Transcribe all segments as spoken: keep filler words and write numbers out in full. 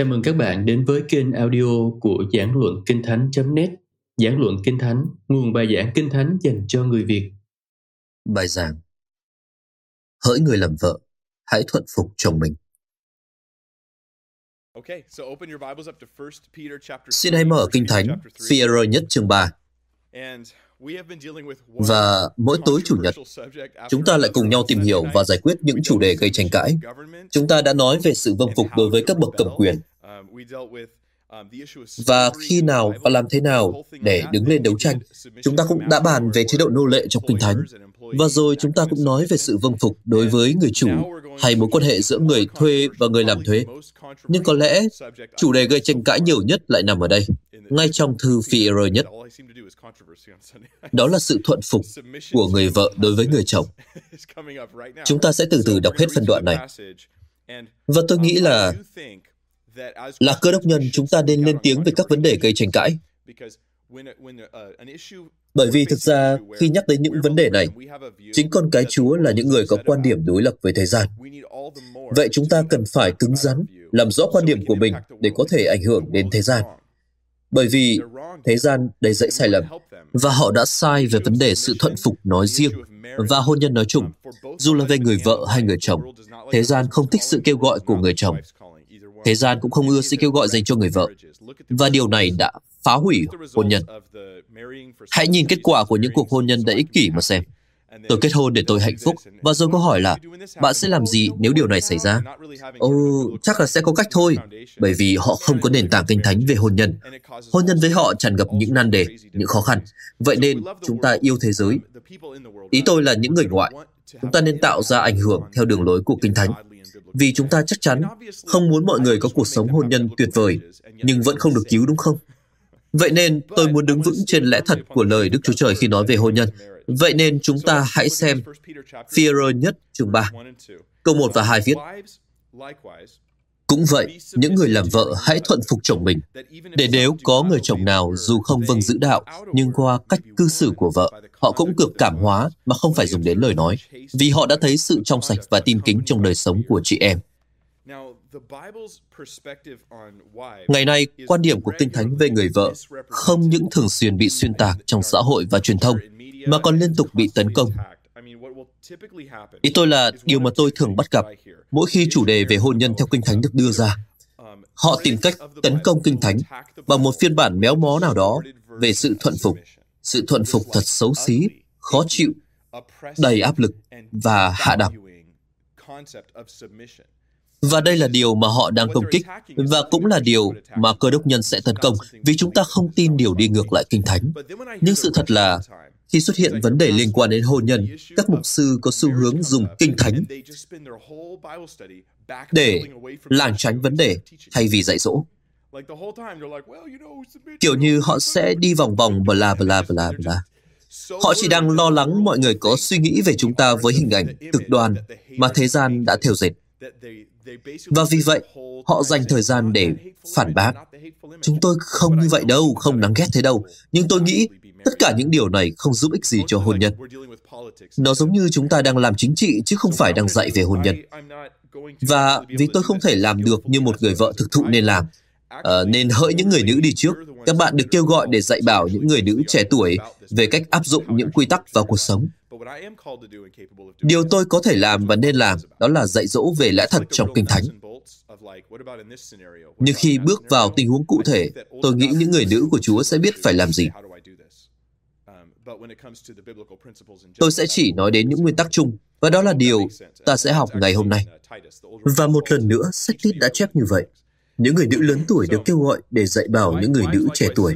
Chào mừng các bạn đến với kênh audio của Giảng Luận Kinh Thánh chấm net. Giảng Luận Kinh Thánh, nguồn bài giảng Kinh Thánh dành cho người Việt. Bài giảng: Hỡi người làm vợ, hãy thuận phục chồng mình. Okay, so open your Bibles up to First Peter chapter four. Xin hãy mở Kinh Thánh Phi-e-rơ nhất chương ba. Và mỗi tối Chủ nhật, chúng ta lại cùng nhau tìm hiểu và giải quyết những chủ đề gây tranh cãi. Chúng ta đã nói về sự vâng phục đối với các bậc cầm quyền, và khi nào và làm thế nào để đứng lên đấu tranh. Chúng ta cũng đã bàn về chế độ nô lệ trong Kinh Thánh, và rồi chúng ta cũng nói về sự vâng phục đối với người chủ hay mối quan hệ giữa người thuê và người làm thuế. Nhưng có lẽ chủ đề gây tranh cãi nhiều nhất lại nằm ở đây, ngay trong thư Phi-e-rơ nhất. Đó là sự thuận phục của người vợ đối với người chồng. Chúng ta sẽ từ từ đọc hết phân đoạn này. Và tôi nghĩ là Là cơ đốc nhân, chúng ta nên lên tiếng về các vấn đề gây tranh cãi. Bởi vì thực ra, khi nhắc đến những vấn đề này, chính con cái Chúa là những người có quan điểm đối lập với thế gian. Vậy chúng ta cần phải cứng rắn, làm rõ quan điểm của mình để có thể ảnh hưởng đến thế gian. Bởi vì thế gian đầy dẫy sai lầm, và họ đã sai về vấn đề sự thuận phục nói riêng và hôn nhân nói chung, dù là về người vợ hay người chồng. Thế gian không thích sự kêu gọi của người chồng. Thế gian cũng không ưa sự kêu gọi dành cho người vợ, và điều này đã phá hủy hôn nhân. Hãy nhìn kết quả của những cuộc hôn nhân đã ích kỷ mà xem. Tôi kết hôn để tôi hạnh phúc, và rồi câu hỏi là, bạn sẽ làm gì nếu điều này xảy ra? Ồ, chắc là sẽ có cách thôi, bởi vì họ không có nền tảng Kinh Thánh về hôn nhân. Hôn nhân với họ tràn ngập những nan đề, những khó khăn. Vậy nên, chúng ta yêu thế giới. Ý tôi là những người ngoại. Chúng ta nên tạo ra ảnh hưởng theo đường lối của Kinh Thánh, vì chúng ta chắc chắn không muốn mọi người có cuộc sống hôn nhân tuyệt vời, nhưng vẫn không được cứu, đúng không? Vậy nên, tôi muốn đứng vững trên lẽ thật của lời Đức Chúa Trời khi nói về hôn nhân. Vậy nên, chúng ta hãy xem Phi-e-rơ nhất chương ba, câu một và hai viết: Cũng vậy, những người làm vợ hãy thuận phục chồng mình, để nếu có người chồng nào dù không vâng giữ đạo, nhưng qua cách cư xử của vợ, họ cũng được cảm hóa mà không phải dùng đến lời nói, vì họ đã thấy sự trong sạch và tin kính trong đời sống của chị em. Ngày nay, quan điểm của Kinh Thánh về người vợ không những thường xuyên bị xuyên tạc trong xã hội và truyền thông, mà còn liên tục bị tấn công. Ý tôi là điều mà tôi thường bắt gặp mỗi khi chủ đề về hôn nhân theo Kinh Thánh được đưa ra. Họ tìm cách tấn công Kinh Thánh bằng một phiên bản méo mó nào đó về sự thuận phục, sự thuận phục thật xấu xí, khó chịu, đầy áp lực và hạ đẳng. Và đây là điều mà họ đang công kích, và cũng là điều mà cơ đốc nhân sẽ tấn công, vì chúng ta không tin điều đi ngược lại Kinh Thánh. Nhưng sự thật là, khi xuất hiện vấn đề liên quan đến hôn nhân, các mục sư có xu hướng dùng Kinh Thánh để lảng tránh vấn đề thay vì dạy dỗ. Kiểu như họ sẽ đi vòng vòng bla bla bla bla. Họ chỉ đang lo lắng mọi người có suy nghĩ về chúng ta với hình ảnh cực đoan mà thế gian đã thêu dệt. Và vì vậy, họ dành thời gian để phản bác. Chúng tôi không như vậy đâu, không đáng ghét thế đâu. Nhưng tôi nghĩ tất cả những điều này không giúp ích gì cho hôn nhân. Nó giống như chúng ta đang làm chính trị chứ không phải đang dạy về hôn nhân. Và vì tôi không thể làm được như một người vợ thực thụ nên làm, à, nên hỡi những người nữ đi trước, các bạn được kêu gọi để dạy bảo những người nữ trẻ tuổi về cách áp dụng những quy tắc vào cuộc sống. Điều tôi có thể làm và nên làm đó là dạy dỗ về lẽ thật trong Kinh Thánh. Nhưng khi bước vào tình huống cụ thể, tôi nghĩ những người nữ của Chúa sẽ biết phải làm gì. Tôi sẽ chỉ nói đến những nguyên tắc chung, và đó là điều ta sẽ học ngày hôm nay. Và một lần nữa, sách Tít đã chép như vậy. Những người nữ lớn tuổi được kêu gọi để dạy bảo những người nữ trẻ tuổi.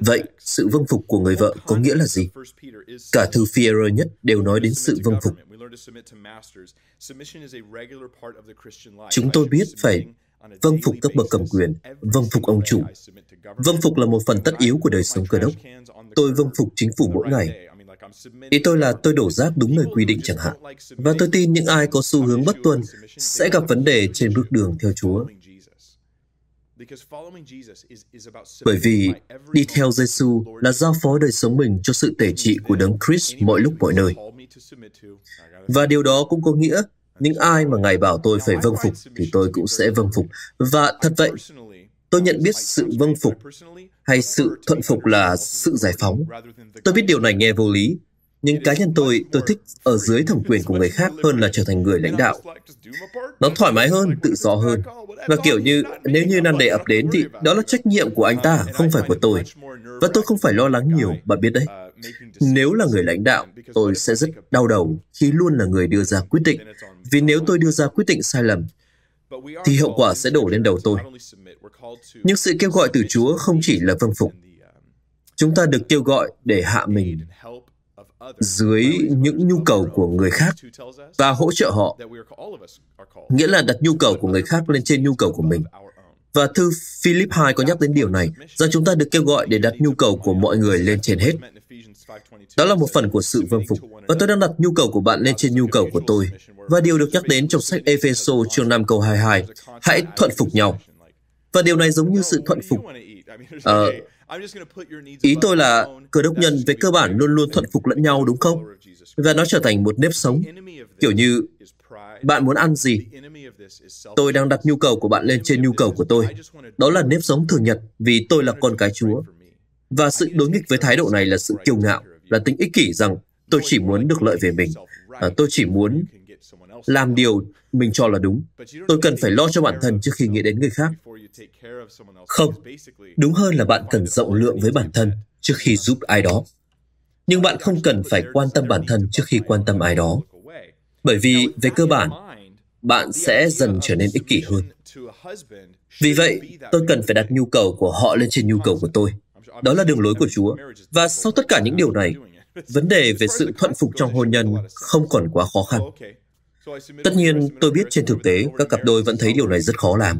Vậy, sự vâng phục của người vợ có nghĩa là gì? Cả thư Phi-e-rơ nhất đều nói đến sự vâng phục. Chúng tôi biết phải vâng phục các bậc cầm quyền, vâng phục ông chủ. Vâng phục là một phần tất yếu của đời sống Cơ Đốc. Tôi vâng phục chính phủ mỗi ngày. Ý tôi là tôi đổ rác đúng nơi quy định chẳng hạn. Và tôi tin những ai có xu hướng bất tuân sẽ gặp vấn đề trên bước đường theo Chúa. Bởi vì đi theo Giê-xu là giao phó đời sống mình cho sự tể trị của Đấng Christ mọi lúc mọi nơi. Và điều đó cũng có nghĩa Những ai mà Ngài bảo tôi phải vâng phục thì tôi cũng sẽ vâng phục. Và thật vậy, tôi nhận biết sự vâng phục hay sự thuận phục là sự giải phóng. Tôi biết điều này nghe vô lý, nhưng cá nhân tôi, tôi thích ở dưới thẩm quyền của người khác hơn là trở thành người lãnh đạo. Nó thoải mái hơn, tự do hơn. Và kiểu như, nếu như nan đề ập đến thì đó là trách nhiệm của anh ta, không phải của tôi. Và tôi không phải lo lắng nhiều, bạn biết đấy. Nếu là người lãnh đạo, tôi sẽ rất đau đầu khi luôn là người đưa ra quyết định. Vì nếu tôi đưa ra quyết định sai lầm, thì hậu quả sẽ đổ lên đầu tôi. Nhưng sự kêu gọi từ Chúa không chỉ là vâng phục. Chúng ta được kêu gọi để hạ mình dưới những nhu cầu của người khác và hỗ trợ họ, nghĩa là đặt nhu cầu của người khác lên trên nhu cầu của mình. Và thư Philip hai có nhắc đến điều này, rằng chúng ta được kêu gọi để đặt nhu cầu của mọi người lên trên hết. Đó là một phần của sự vâng phục, và tôi đang đặt nhu cầu của bạn lên trên nhu cầu của tôi. Và điều được nhắc đến trong sách Ê-phê-sô chương năm câu hai mươi hai, hãy thuận phục nhau. Và điều này giống như sự thuận phục. Ờ... Uh, Ý tôi là cơ đốc nhân về cơ bản luôn luôn thuận phục lẫn nhau, đúng không? Và nó trở thành một nếp sống, kiểu như bạn muốn ăn gì? Tôi đang đặt nhu cầu của bạn lên trên nhu cầu của tôi. Đó là nếp sống thường nhật vì tôi là con cái Chúa. Và sự đối nghịch với thái độ này là sự kiêu ngạo, là tính ích kỷ rằng tôi chỉ muốn được lợi về mình, à, tôi chỉ muốn làm điều mình cho là đúng. Tôi cần phải lo cho bản thân trước khi nghĩ đến người khác. Không, đúng hơn là bạn cần rộng lượng với bản thân trước khi giúp ai đó. Nhưng bạn không cần phải quan tâm bản thân trước khi quan tâm ai đó. Bởi vì, về cơ bản, bạn sẽ dần trở nên ích kỷ hơn. Vì vậy, tôi cần phải đặt nhu cầu của họ lên trên nhu cầu của tôi. Đó là đường lối của Chúa. Và sau tất cả những điều này, vấn đề về sự thuận phục trong hôn nhân không còn quá khó khăn. Tất nhiên, tôi biết trên thực tế, các cặp đôi vẫn thấy điều này rất khó làm.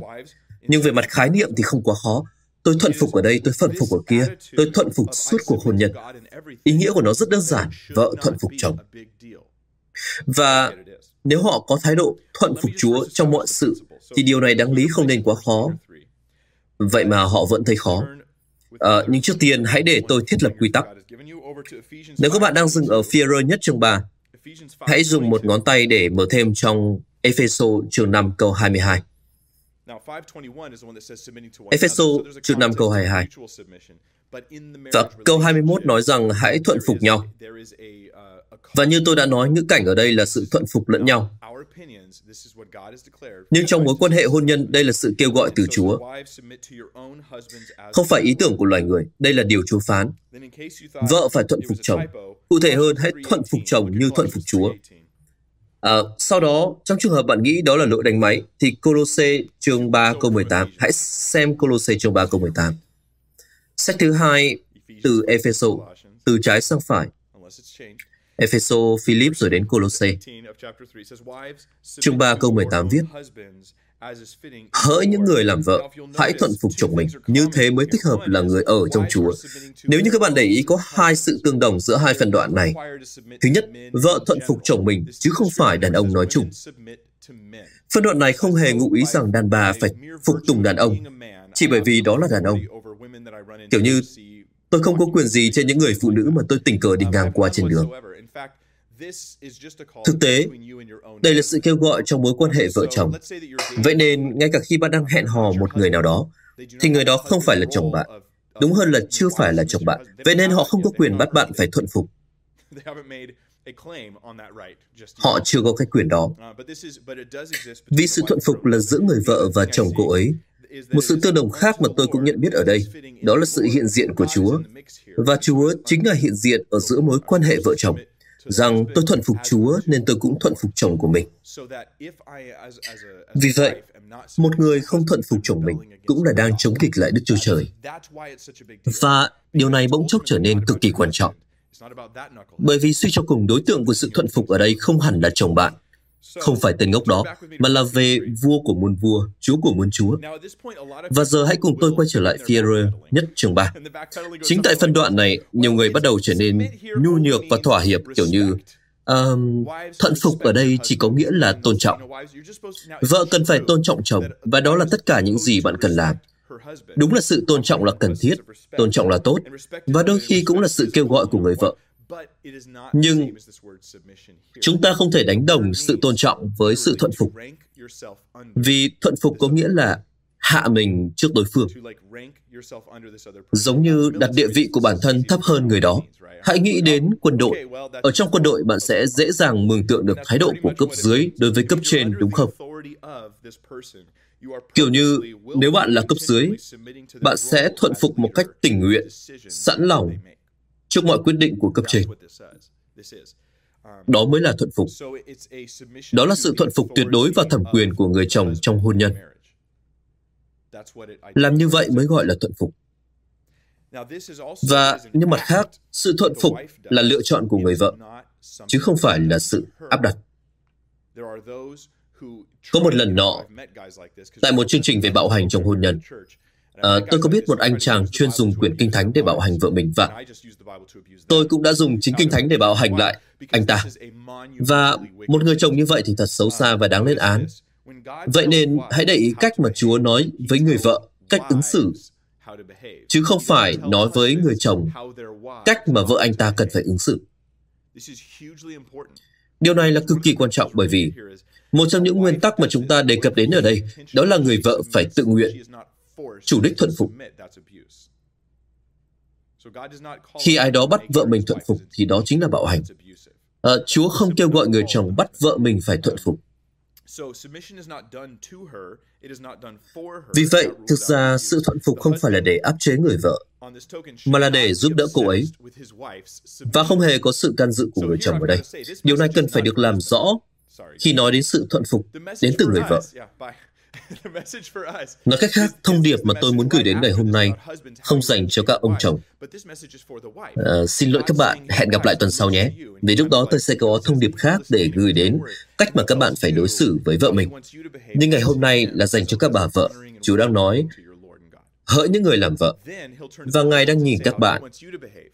Nhưng về mặt khái niệm thì không quá khó. Tôi thuận phục ở đây, tôi thuận phục ở kia, tôi thuận phục suốt cuộc hôn nhân. Ý nghĩa của nó rất đơn giản, vợ thuận phục chồng. Và nếu họ có thái độ thuận phục Chúa trong mọi sự, thì điều này đáng lý không nên quá khó. Vậy mà họ vẫn thấy khó. À, nhưng trước tiên, hãy để tôi thiết lập quy tắc. Nếu các bạn đang dừng ở Phi-e-rơ nhất chương ba, hãy dùng một ngón tay để mở thêm trong Ê-phê-sô chương năm câu hai mươi hai. Ê-phê-sô chương năm câu hai mươi hai. Và câu hai mươi mốt nói rằng hãy thuận phục nhau. Và như tôi đã nói, ngữ cảnh ở đây là sự thuận phục lẫn nhau. Nhưng trong mối quan hệ hôn nhân, đây là sự kêu gọi từ Chúa. Không phải ý tưởng của loài người, đây là điều Chúa phán. Vợ phải thuận phục chồng. Cụ thể hơn, hãy thuận phục chồng như thuận phục Chúa. À, sau đó, trong trường hợp bạn nghĩ đó là lỗi đánh máy, thì Cô-lô-se chương ba câu mười tám. Hãy xem Cô-lô-se chương ba câu mười tám. Sách thứ hai từ Ê-phê-sô, từ trái sang phải. Ê-phê-sô, Philip rồi đến Cô-lô-se. Chương ba câu mười tám viết: Hỡi những người làm vợ, hãy thuận phục chồng mình, như thế mới thích hợp là người ở trong Chúa. Nếu như các bạn để ý, có hai sự tương đồng giữa hai phần đoạn này. Thứ nhất, vợ thuận phục chồng mình, chứ không phải đàn ông nói chung. Phần đoạn này không hề ngụ ý rằng đàn bà phải phục tùng đàn ông, chỉ bởi vì đó là đàn ông. Kiểu như, tôi không có quyền gì trên những người phụ nữ mà tôi tình cờ đi ngang qua trên đường. Thực tế, đây là sự kêu gọi trong mối quan hệ vợ chồng. Vậy nên, ngay cả khi bạn đang hẹn hò một người nào đó, thì người đó không phải là chồng bạn. Đúng hơn là chưa phải là chồng bạn. Vậy nên họ không có quyền bắt bạn phải thuận phục. Họ chưa có cái quyền đó. Vì sự thuận phục là giữa người vợ và chồng cô ấy. Một sự tương đồng khác mà tôi cũng nhận biết ở đây, đó là sự hiện diện của Chúa. Và Chúa chính là hiện diện ở giữa mối quan hệ vợ chồng. Rằng tôi thuận phục Chúa nên tôi cũng thuận phục chồng của mình. Vì vậy, một người không thuận phục chồng mình cũng là đang chống nghịch lại Đức Chúa Trời. Và điều này bỗng chốc trở nên cực kỳ quan trọng. Bởi vì suy cho cùng, đối tượng của sự thuận phục ở đây không hẳn là chồng bạn, không phải tên ngốc đó, mà là về vua của muôn vua, chúa của muôn chúa. Và giờ hãy cùng tôi quay trở lại Phi-e-rơ nhất chương ba. Chính tại phân đoạn này, nhiều người bắt đầu trở nên nhu nhược và thỏa hiệp, kiểu như um, thuận phục ở đây chỉ có nghĩa là tôn trọng. Vợ cần phải tôn trọng chồng, và đó là tất cả những gì bạn cần làm. Đúng là sự tôn trọng là cần thiết, tôn trọng là tốt, và đôi khi cũng là sự kêu gọi của người vợ. Nhưng chúng ta không thể đánh đồng sự tôn trọng với sự thuận phục, vì thuận phục có nghĩa là hạ mình trước đối phương, giống như đặt địa vị của bản thân thấp hơn người đó. Hãy nghĩ đến quân đội. Ở trong quân đội, bạn sẽ dễ dàng mường tượng được thái độ của cấp dưới đối với cấp trên, đúng không? Kiểu như nếu bạn là cấp dưới, bạn sẽ thuận phục một cách tình nguyện, sẵn lòng trước mọi quyết định của cấp trên. Đó mới là thuận phục. Đó là sự thuận phục tuyệt đối và thẩm quyền của người chồng trong hôn nhân. Làm như vậy mới gọi là thuận phục. Và nhưng mặt khác, sự thuận phục là lựa chọn của người vợ, chứ không phải là sự áp đặt. Có một lần nọ, tại một chương trình về bạo hành trong hôn nhân, à, tôi có biết một anh chàng chuyên dùng quyển Kinh Thánh để bạo hành vợ mình, và tôi cũng đã dùng chính Kinh Thánh để bạo hành lại anh ta. Và một người chồng như vậy thì thật xấu xa và đáng lên án. Vậy nên hãy để ý cách mà Chúa nói với người vợ cách ứng xử, chứ không phải nói với người chồng cách mà vợ anh ta cần phải ứng xử. Điều này là cực kỳ quan trọng, bởi vì một trong những nguyên tắc mà chúng ta đề cập đến ở đây đó là người vợ phải tự nguyện, chủ đích thuận phục. Khi ai đó bắt vợ mình thuận phục thì đó chính là bạo hành. À, Chúa không kêu gọi người chồng bắt vợ mình phải thuận phục. Vì vậy, thực ra sự thuận phục không phải là để áp chế người vợ, mà là để giúp đỡ cô ấy, và không hề có sự can dự của người chồng ở đây. Điều này cần phải được làm rõ khi nói đến sự thuận phục đến từ người vợ. Nói cách khác, thông điệp mà tôi muốn gửi đến ngày hôm nay không dành cho các ông chồng. À, xin lỗi các bạn, hẹn gặp lại tuần sau nhé. Vì lúc đó tôi sẽ có thông điệp khác để gửi đến cách mà các bạn phải đối xử với vợ mình. Nhưng ngày hôm nay là dành cho các bà vợ. Chúa đang nói, hỡi những người làm vợ, và Ngài đang nhìn các bạn.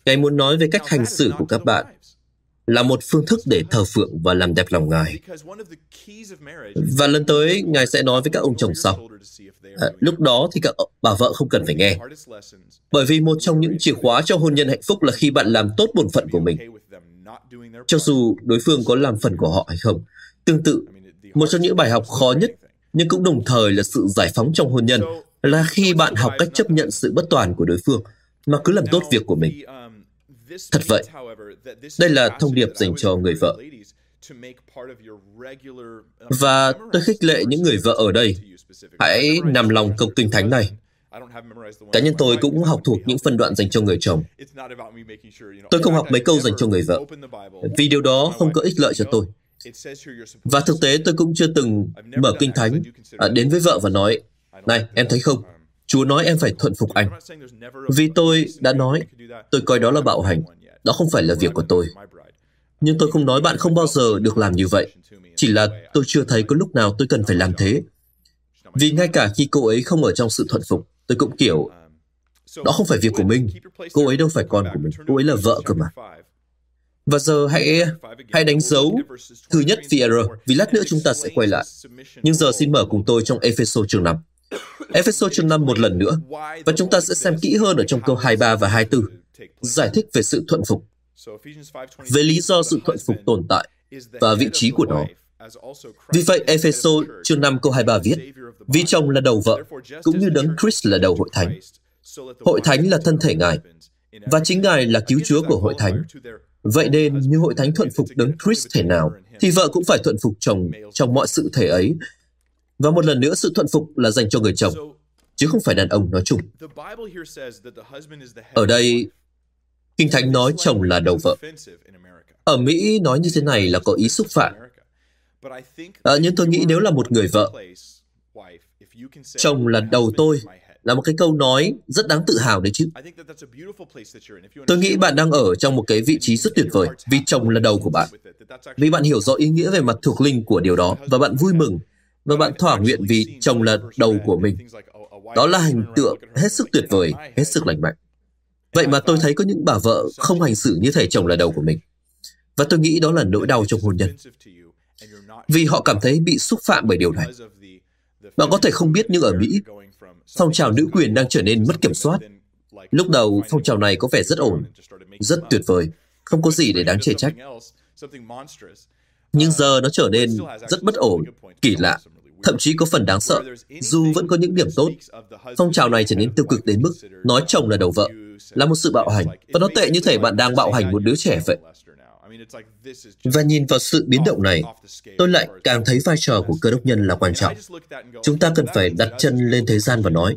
Ngài muốn nói về cách hành xử của các bạn là một phương thức để thờ phượng và làm đẹp lòng Ngài. Và lần tới, Ngài sẽ nói với các ông chồng sau. À, lúc đó thì các bà vợ không cần phải nghe. Bởi vì một trong những chìa khóa cho hôn nhân hạnh phúc là khi bạn làm tốt bổn phận của mình, cho dù đối phương có làm phần của họ hay không. Tương tự, một trong những bài học khó nhất, nhưng cũng đồng thời là sự giải phóng trong hôn nhân, là khi bạn học cách chấp nhận sự bất toàn của đối phương, mà cứ làm tốt việc của mình. Thật vậy, đây là thông điệp dành cho người vợ. Và tôi khích lệ những người vợ ở đây, hãy nằm lòng câu Kinh Thánh này. Cá nhân tôi cũng học thuộc những phân đoạn dành cho người chồng. Tôi không học mấy câu dành cho người vợ, vì điều đó không có ích lợi cho tôi. Và thực tế tôi cũng chưa từng mở Kinh Thánh à, đến với vợ và nói, này, em thấy không? Chúa nói em phải thuận phục anh. Vì tôi đã nói, tôi coi đó là bạo hành. Đó không phải là việc của tôi. Nhưng tôi không nói bạn không bao giờ được làm như vậy. Chỉ là tôi chưa thấy có lúc nào tôi cần phải làm thế. Vì ngay cả khi cô ấy không ở trong sự thuận phục, tôi cũng kiểu, đó không phải việc của mình. Cô ấy đâu phải con của mình. Cô ấy là vợ cơ mà. Và giờ hãy, hãy đánh dấu thứ nhất Phi-e-rơ, vì lát nữa chúng ta sẽ quay lại. Nhưng giờ xin mở cùng tôi trong Ê-phê-sô chương năm. Ê-phê-sô chương năm một lần nữa, và chúng ta sẽ xem kỹ hơn ở trong câu hai mươi ba và hai mươi bốn, giải thích về sự thuận phục, về lý do sự thuận phục tồn tại và vị trí của nó. Vì vậy, Ê-phê-sô chương năm câu hai mươi ba viết, vì chồng là đầu vợ, cũng như Đấng Christ là đầu hội thánh. Hội thánh là thân thể Ngài, và chính Ngài là cứu Chúa của hội thánh. Vậy nên, như hội thánh thuận phục Đấng Christ thể nào, thì vợ cũng phải thuận phục chồng trong mọi sự thể ấy. Và một lần nữa, sự thuận phục là dành cho người chồng, chứ không phải đàn ông nói chung. Ở đây, Kinh Thánh nói chồng là đầu vợ. Ở Mỹ nói như thế này là có ý xúc phạm. À, nhưng tôi nghĩ nếu là một người vợ, chồng là đầu tôi, là một cái câu nói rất đáng tự hào đấy chứ. Tôi nghĩ bạn đang ở trong một cái vị trí rất tuyệt vời, vì chồng là đầu của bạn. Vì bạn hiểu rõ ý nghĩa về mặt thuộc linh của điều đó, và bạn vui mừng, và bạn thỏa nguyện vì chồng là đầu của mình. Đó là hình tượng hết sức tuyệt vời, hết sức lành mạnh. Vậy mà tôi thấy có những bà vợ không hành xử như thể chồng là đầu của mình. Và tôi nghĩ đó là nỗi đau trong hôn nhân. Vì họ cảm thấy bị xúc phạm bởi điều này. Bạn có thể không biết nhưng ở Mỹ, phong trào nữ quyền đang trở nên mất kiểm soát. Lúc đầu, phong trào này có vẻ rất ổn, rất tuyệt vời, Không có gì để đáng chê trách. Nhưng giờ nó trở nên rất bất ổn, kỳ lạ, thậm chí có phần đáng sợ, dù vẫn có những điểm tốt. Phong trào này trở nên tiêu cực đến mức nói chồng là đầu vợ, là một sự bạo hành, và nó tệ như thể bạn đang bạo hành một đứa trẻ vậy. Và nhìn vào sự biến động này, tôi lại càng thấy vai trò của cơ đốc nhân là quan trọng. Chúng ta cần phải đặt chân lên thế gian và nói,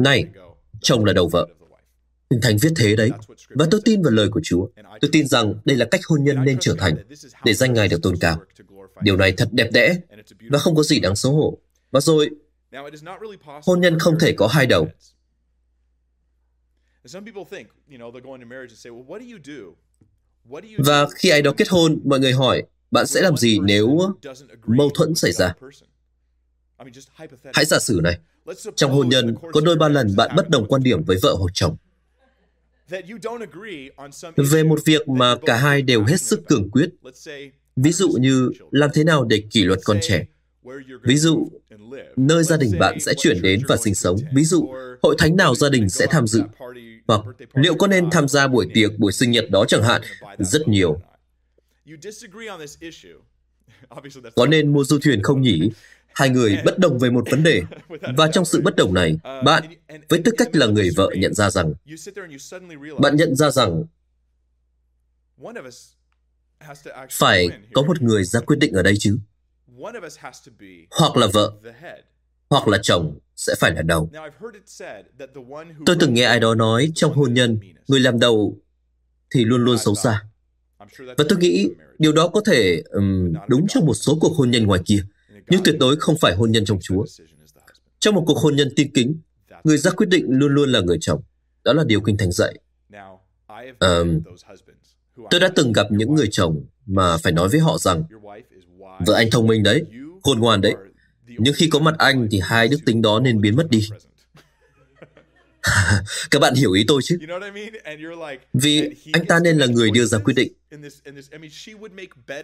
này, chồng là đầu vợ. Kinh Thánh viết thế đấy, và tôi tin vào lời của Chúa. Tôi tin rằng đây là cách hôn nhân nên trở thành, để danh Ngài được tôn cao. Điều này thật đẹp đẽ, và không có gì đáng xấu hổ. Và rồi, hôn nhân không thể có hai đầu. Và khi ai đó kết hôn, mọi người hỏi, bạn sẽ làm gì nếu mâu thuẫn xảy ra? Hãy giả sử này, trong hôn nhân có đôi ba lần bạn bất đồng quan điểm với vợ hoặc chồng về một việc mà cả hai đều hết sức cương quyết. Ví dụ như làm thế nào để kỷ luật con trẻ. Ví dụ, nơi gia đình bạn sẽ chuyển đến và sinh sống. Ví dụ, hội thánh nào gia đình sẽ tham dự. Hoặc liệu có nên tham gia buổi tiệc, buổi sinh nhật đó chẳng hạn. Rất nhiều. Có nên mua du thuyền không nhỉ? Hai người bất đồng về một vấn đề. Và trong sự bất đồng này, bạn, với tư cách là người vợ, nhận ra rằng, bạn nhận ra rằng phải có một người ra quyết định ở đây chứ. Hoặc là vợ, hoặc là chồng sẽ phải là đầu. Tôi từng nghe ai đó nói trong hôn nhân, người làm đầu thì luôn luôn xấu xa. Và tôi nghĩ điều đó có thể um, đúng trong một số cuộc hôn nhân ngoài kia, nhưng tuyệt đối không phải hôn nhân trong Chúa. Trong một cuộc hôn nhân tin kính, người ra quyết định luôn luôn là người chồng. Đó là điều Kinh Thánh dạy. Um, tôi đã từng gặp những người chồng mà phải nói với họ rằng, vợ anh thông minh đấy, khôn ngoan đấy, nhưng khi có mặt anh thì hai đức tính đó nên biến mất đi. Các bạn hiểu ý tôi chứ? Vì anh ta nên là người đưa ra quyết định.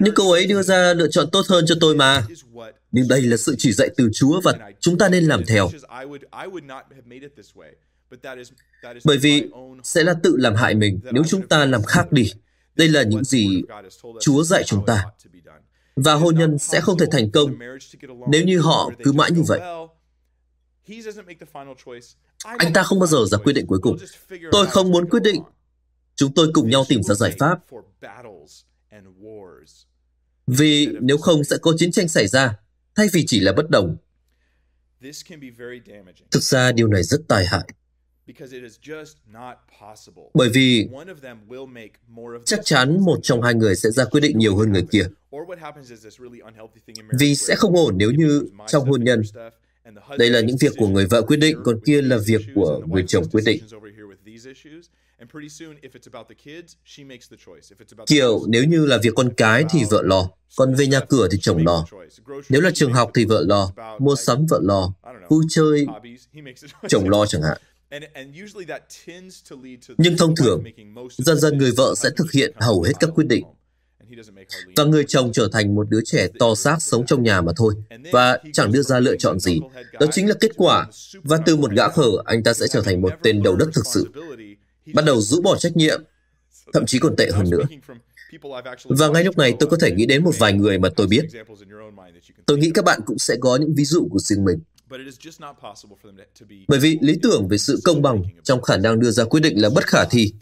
Nhưng cô ấy đưa ra lựa chọn tốt hơn cho tôi mà. Nhưng đây là sự chỉ dạy từ Chúa và chúng ta nên làm theo. Bởi vì sẽ là tự làm hại mình nếu chúng ta làm khác đi. Đây là những gì Chúa dạy chúng ta. Và hôn nhân sẽ không thể thành công nếu như họ cứ mãi như vậy. Anh ta không bao giờ ra quyết định cuối cùng. Tôi không muốn quyết định. Chúng tôi cùng nhau tìm ra giải pháp. Vì nếu không sẽ có chiến tranh xảy ra, thay vì chỉ là bất đồng. Thực ra điều này rất tai hại. Bởi vì chắc chắn một trong hai người sẽ ra quyết định nhiều hơn người kia. Vì sẽ không ổn nếu như trong hôn nhân, đây là những việc của người vợ quyết định, còn kia là việc của người chồng quyết định. Kiểu nếu như là việc con cái thì vợ lo, còn về nhà cửa thì chồng lo. Nếu là trường học thì vợ lo, mua sắm vợ lo, vui chơi chồng lo chẳng hạn. Nhưng thông thường, dần dần người vợ sẽ thực hiện hầu hết các quyết định. Và người chồng trở thành một đứa trẻ to xác sống trong nhà mà thôi, và chẳng đưa ra lựa chọn gì. Đó chính là kết quả, và từ một gã khờ, anh ta sẽ trở thành một tên đầu đất thực sự, bắt đầu rũ bỏ trách nhiệm, thậm chí còn tệ hơn nữa. Và ngay lúc này tôi có thể nghĩ đến một vài người mà tôi biết. Tôi nghĩ các bạn cũng sẽ có những ví dụ của riêng mình. Bởi vì lý tưởng về sự công bằng trong khả năng đưa ra quyết định là bất khả thi.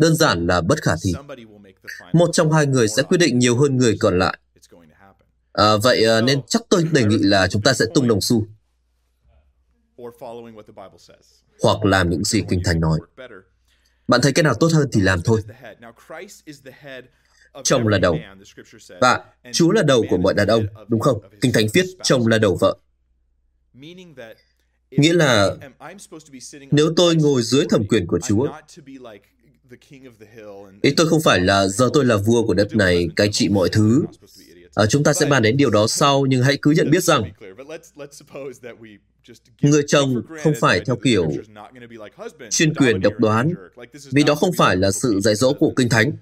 Đơn giản là bất khả thi. Một trong hai người sẽ quyết định nhiều hơn người còn lại. À, vậy à, nên chắc tôi đề nghị là chúng ta sẽ tung đồng xu. Hoặc làm những gì Kinh Thánh nói. Bạn thấy cái nào tốt hơn thì làm thôi. Chồng là đầu. Và Chúa là đầu của mọi đàn ông, đúng không? Kinh Thánh viết chồng là đầu vợ. Nghĩa là nếu tôi ngồi dưới thẩm quyền của Chúa, ý tôi không phải là giờ tôi là vua của đất này, cai trị mọi thứ. À, chúng ta sẽ bàn đến điều đó sau, nhưng hãy cứ nhận biết rằng người chồng không phải theo kiểu chuyên quyền độc đoán, vì đó không phải là sự dạy dỗ của Kinh Thánh.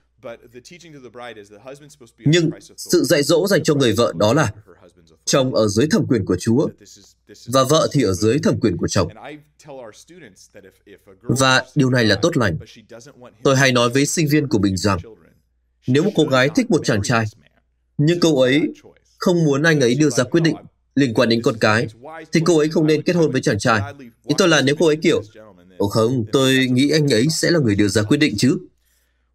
Nhưng sự dạy dỗ dành cho người vợ đó là chồng ở dưới thẩm quyền của Chúa và vợ thì ở dưới thẩm quyền của chồng. Và điều này là tốt lành. Tôi hay nói với sinh viên của mình rằng nếu một cô gái thích một chàng trai nhưng cô ấy không muốn anh ấy đưa ra quyết định liên quan đến con cái thì cô ấy không nên kết hôn với chàng trai. Ý tôi là nếu cô ấy kiểu Ồ không, tôi nghĩ anh ấy sẽ là người đưa ra quyết định chứ.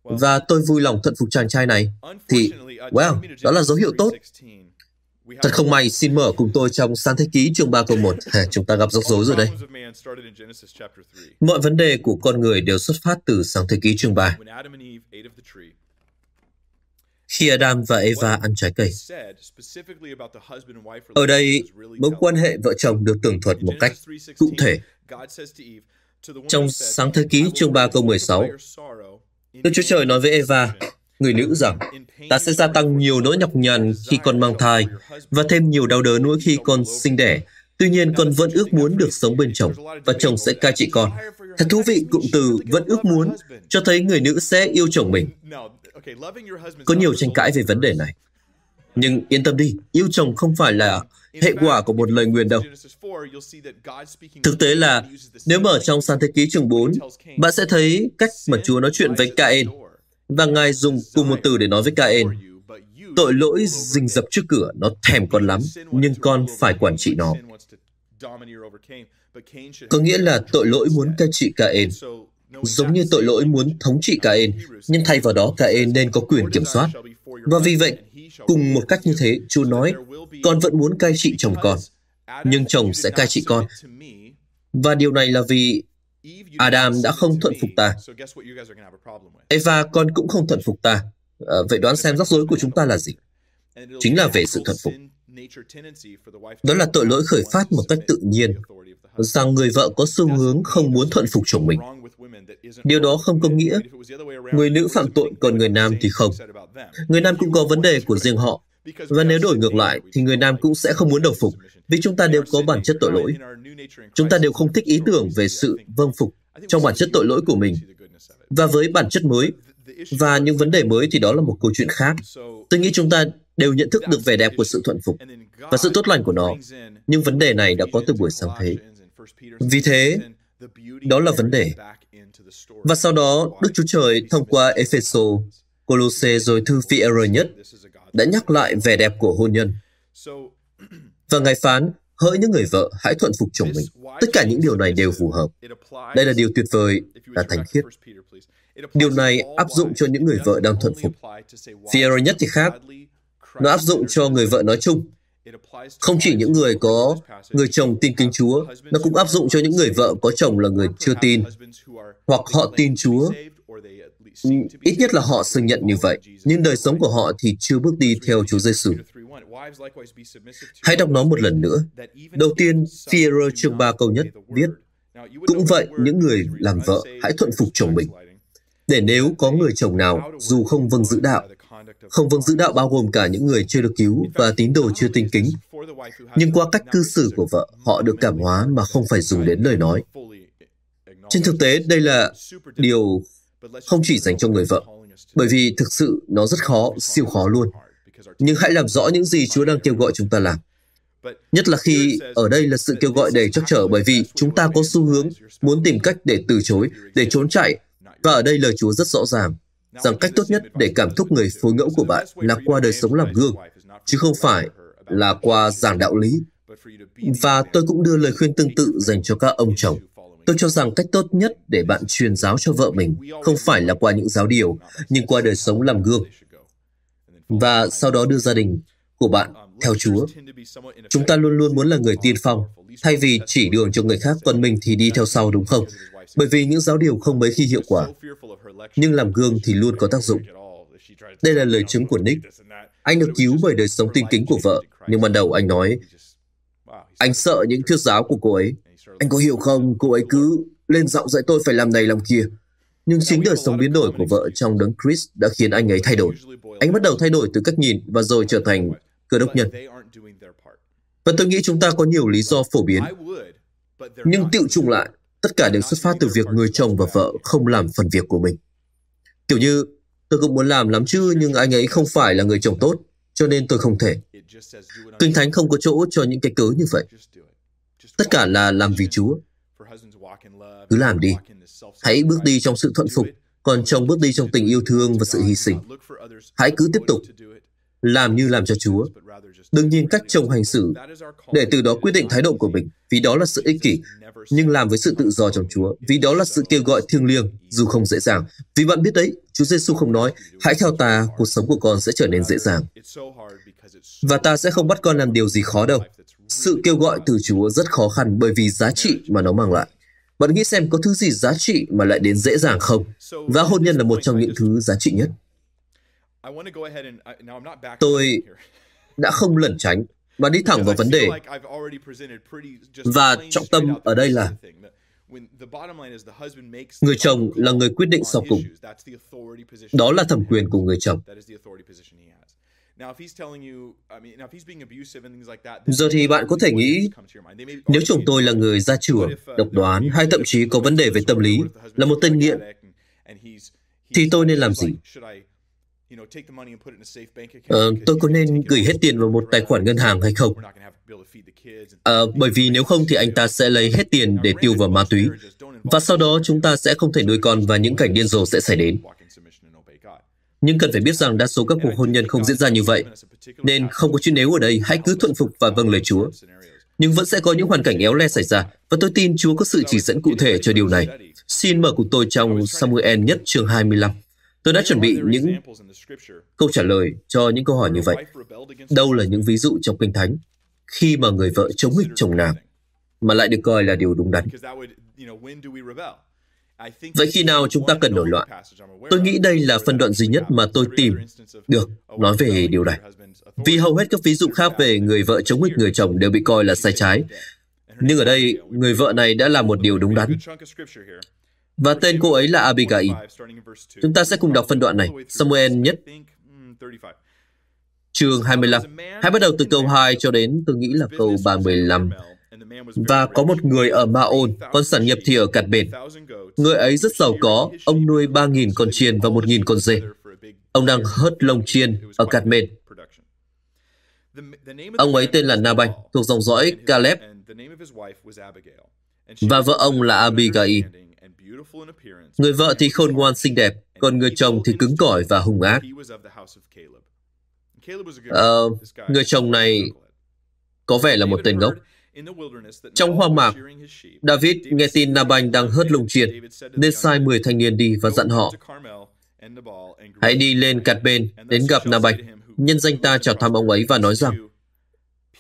Và tôi vui lòng thuận phục chàng trai này, thì, wow, đó là dấu hiệu tốt. Thật không may, xin mở cùng tôi trong Sáng Thế Ký chương ba câu một. Chúng ta gặp rắc rối rồi đấy. Mọi vấn đề của con người đều xuất phát từ Sáng Thế Ký chương ba. Khi Adam và Eva ăn trái cây. Ở đây, mối quan hệ vợ chồng được tường thuật một cách cụ thể. Trong Sáng Thế Ký chương ba câu mười sáu, Đức Chúa Trời nói với Eva, người nữ rằng, ta sẽ gia tăng nhiều nỗi nhọc nhằn khi con mang thai và thêm nhiều đau đớn mỗi khi con sinh đẻ. Tuy nhiên, con vẫn ước muốn được sống bên chồng và chồng sẽ cai trị con. Thật thú vị, cụm từ vẫn ước muốn cho thấy người nữ sẽ yêu chồng mình. Có nhiều tranh cãi về vấn đề này. Nhưng yên tâm đi, yêu chồng không phải là hệ quả của một lời nguyền đâu. Thực tế là, nếu mở trong Sáng Thế Ký chương bốn, bạn sẽ thấy cách mà Chúa nói chuyện với Ca-in, và Ngài dùng cùng một từ để nói với Ca-in. Tội lỗi rình rập trước cửa, nó thèm con lắm, nhưng con phải quản trị nó. Có nghĩa là tội lỗi muốn cai trị Ca-in, giống như tội lỗi muốn thống trị Ca-in, nhưng thay vào đó Ca-in nên có quyền kiểm soát. Và vì vậy, cùng một cách như thế, Chúa nói, con vẫn muốn cai trị chồng con, nhưng chồng sẽ cai trị con. Và điều này là vì Adam đã không thuận phục ta. Eva, con cũng không thuận phục ta. À, vậy đoán xem rắc rối của chúng ta là gì? Chính là về sự thuận phục. Đó là tội lỗi khởi phát một cách tự nhiên, rằng người vợ có xu hướng không muốn thuận phục chồng mình. Điều đó không có nghĩa người nữ phạm tội còn người nam thì không. Người nam cũng có vấn đề của riêng họ. Và nếu đổi ngược lại thì người nam cũng sẽ không muốn đầu phục, vì chúng ta đều có bản chất tội lỗi. Chúng ta đều không thích ý tưởng về sự vâng phục trong bản chất tội lỗi của mình. Và với bản chất mới và những vấn đề mới thì đó là một câu chuyện khác. Tôi nghĩ chúng ta đều nhận thức được vẻ đẹp của sự thuận phục và sự tốt lành của nó. Nhưng vấn đề này đã có từ buổi sáng thế. Vì thế, đó là vấn đề. Và sau đó, Đức Chúa Trời thông qua Ê-phê-sô, Cô-lô-se rồi thư Phi-e-rơ nhất đã nhắc lại vẻ đẹp của hôn nhân. Và Ngài phán, hỡi những người vợ, hãy thuận phục chồng mình. Tất cả những điều này đều phù hợp. Đây là điều tuyệt vời, là thánh khiết. Điều này áp dụng cho những người vợ đang thuận phục. Phi-e-rơ nhất thì khác. Nó áp dụng cho người vợ nói chung. Không chỉ những người có người chồng tin kính Chúa, nó cũng áp dụng cho những người vợ có chồng là người chưa tin, hoặc họ tin Chúa. Ít nhất là họ xưng nhận như vậy, nhưng đời sống của họ thì chưa bước đi theo Chúa Giê-xu. Hãy đọc nó một lần nữa. Đầu tiên, Phi-e-rơ chương ba câu nhất viết, cũng vậy, những người làm vợ hãy thuận phục chồng mình, để nếu có người chồng nào, dù không vâng giữ đạo, không vâng giữ đạo bao gồm cả những người chưa được cứu và tín đồ chưa tin kính, nhưng qua cách cư xử của vợ, họ được cảm hóa mà không phải dùng đến lời nói. Trên thực tế, đây là điều không chỉ dành cho người vợ, bởi vì thực sự nó rất khó, siêu khó luôn. Nhưng hãy làm rõ những gì Chúa đang kêu gọi chúng ta làm. Nhất là khi ở đây là sự kêu gọi đầy trắc trở, bởi vì chúng ta có xu hướng muốn tìm cách để từ chối, để trốn chạy. Và ở đây lời Chúa rất rõ ràng, rằng cách tốt nhất để cảm thúc người phối ngẫu của bạn là qua đời sống làm gương, chứ không phải là qua giảng đạo lý. Và tôi cũng đưa lời khuyên tương tự dành cho các ông chồng. Tôi cho rằng cách tốt nhất để bạn truyền giáo cho vợ mình không phải là qua những giáo điều, nhưng qua đời sống làm gương. Và sau đó đưa gia đình của bạn theo Chúa. Chúng ta luôn luôn muốn là người tiên phong, thay vì chỉ đường cho người khác, còn mình thì đi theo sau, đúng không? Bởi vì những giáo điều không mấy khi hiệu quả, nhưng làm gương thì luôn có tác dụng. Đây là lời chứng của Nick. Anh được cứu bởi đời sống tin kính của vợ, nhưng ban đầu anh nói, anh sợ những thuyết giáo của cô ấy. Anh có hiểu không, cô ấy cứ lên giọng dạy tôi phải làm này làm kia. Nhưng chính đời sống biến đổi của vợ trong Đấng Christ đã khiến anh ấy thay đổi. Anh bắt đầu thay đổi từ cách nhìn và rồi trở thành cơ đốc nhân. Và tôi nghĩ chúng ta có nhiều lý do phổ biến. Nhưng tựu chung lại, tất cả đều xuất phát từ việc người chồng và vợ không làm phần việc của mình. Kiểu như, Tôi cũng muốn làm lắm chứ, nhưng anh ấy không phải là người chồng tốt, cho nên tôi không thể. Kinh Thánh không có chỗ cho những cái cớ như vậy. Tất cả là làm vì Chúa. Cứ làm đi. Hãy bước đi trong sự thuận phục, còn chồng bước đi trong tình yêu thương và sự hy sinh. Hãy cứ tiếp tục làm như làm cho Chúa. Đừng nhìn cách chồng hành xử để từ đó quyết định thái độ của mình, vì đó là sự ích kỷ, nhưng làm với sự tự do trong Chúa, vì đó là sự kêu gọi thiêng liêng, dù không dễ dàng. Vì bạn biết đấy, Chúa Giê-xu không nói, hãy theo ta, cuộc sống của con sẽ trở nên dễ dàng. Và ta sẽ không bắt con làm điều gì khó đâu. Sự kêu gọi từ Chúa rất khó khăn bởi vì giá trị mà nó mang lại. Bạn nghĩ xem có thứ gì giá trị mà lại đến dễ dàng không? Và hôn nhân là một trong những thứ giá trị nhất. Tôi đã không lẩn tránh, mà đi thẳng vào vấn đề. Và trọng tâm ở đây là người chồng là người quyết định sau cùng. Đó là thẩm quyền của người chồng. Giờ thì bạn có thể nghĩ, nếu chồng tôi là người gia trưởng, độc đoán hay thậm chí có vấn đề về tâm lý, là một tên nghiện, thì tôi nên làm gì? Ờ, tôi có nên gửi hết tiền vào một tài khoản ngân hàng hay không? Ờ, bởi vì nếu không thì anh ta sẽ lấy hết tiền để tiêu vào ma túy, và sau đó chúng ta sẽ không thể nuôi con và những cảnh điên rồ sẽ xảy đến. Nhưng cần phải biết rằng đa số các cuộc hôn nhân không diễn ra như vậy, nên không có chuyện nếu ở đây, hãy cứ thuận phục và vâng lời Chúa. Nhưng vẫn sẽ có những hoàn cảnh éo le xảy ra, và tôi tin Chúa có sự chỉ dẫn cụ thể cho điều này. Xin mở cùng tôi trong Samuel nhất chương hai mươi lăm. Tôi đã chuẩn bị những câu trả lời cho những câu hỏi như vậy. Đâu là những ví dụ trong Kinh Thánh khi mà người vợ chống nghịch chồng nàng mà lại được coi là điều đúng đắn? Vậy khi nào chúng ta cần nổi loạn? Tôi nghĩ đây là phân đoạn duy nhất mà tôi tìm được nói về điều này. Vì hầu hết các ví dụ khác về người vợ chống nghịch người chồng đều bị coi là sai trái. Nhưng ở đây, người vợ này đã làm một điều đúng đắn. Và tên cô ấy là Abigail. Chúng ta sẽ cùng đọc phân đoạn này. Samuel nhất, chương hai mươi lăm. Hãy bắt đầu từ câu hai cho đến, tôi nghĩ là câu ba mươi lăm. Và có một người ở Ma-ôn, con sản nghiệp thì ở Cạt Bền. Người ấy rất giàu có, ông nuôi ba nghìn con chiên và một nghìn con dê. Ông đang hớt lông chiên ở Cạt Bền. Ông ấy tên là Na-banh, thuộc dòng dõi Caleb. Và vợ ông là Abigail. Người vợ thì khôn ngoan xinh đẹp, còn người chồng thì cứng cỏi và hung ác. Ờ, người chồng này có vẻ là một tên ngốc. Trong hoang mạc, David nghe tin Na-banh đang hớt lông chiên, nên sai mười thanh niên đi và dặn họ: hãy đi lên Cạt Bền đến gặp Na-banh, nhân danh ta chào thăm ông ấy và nói rằng: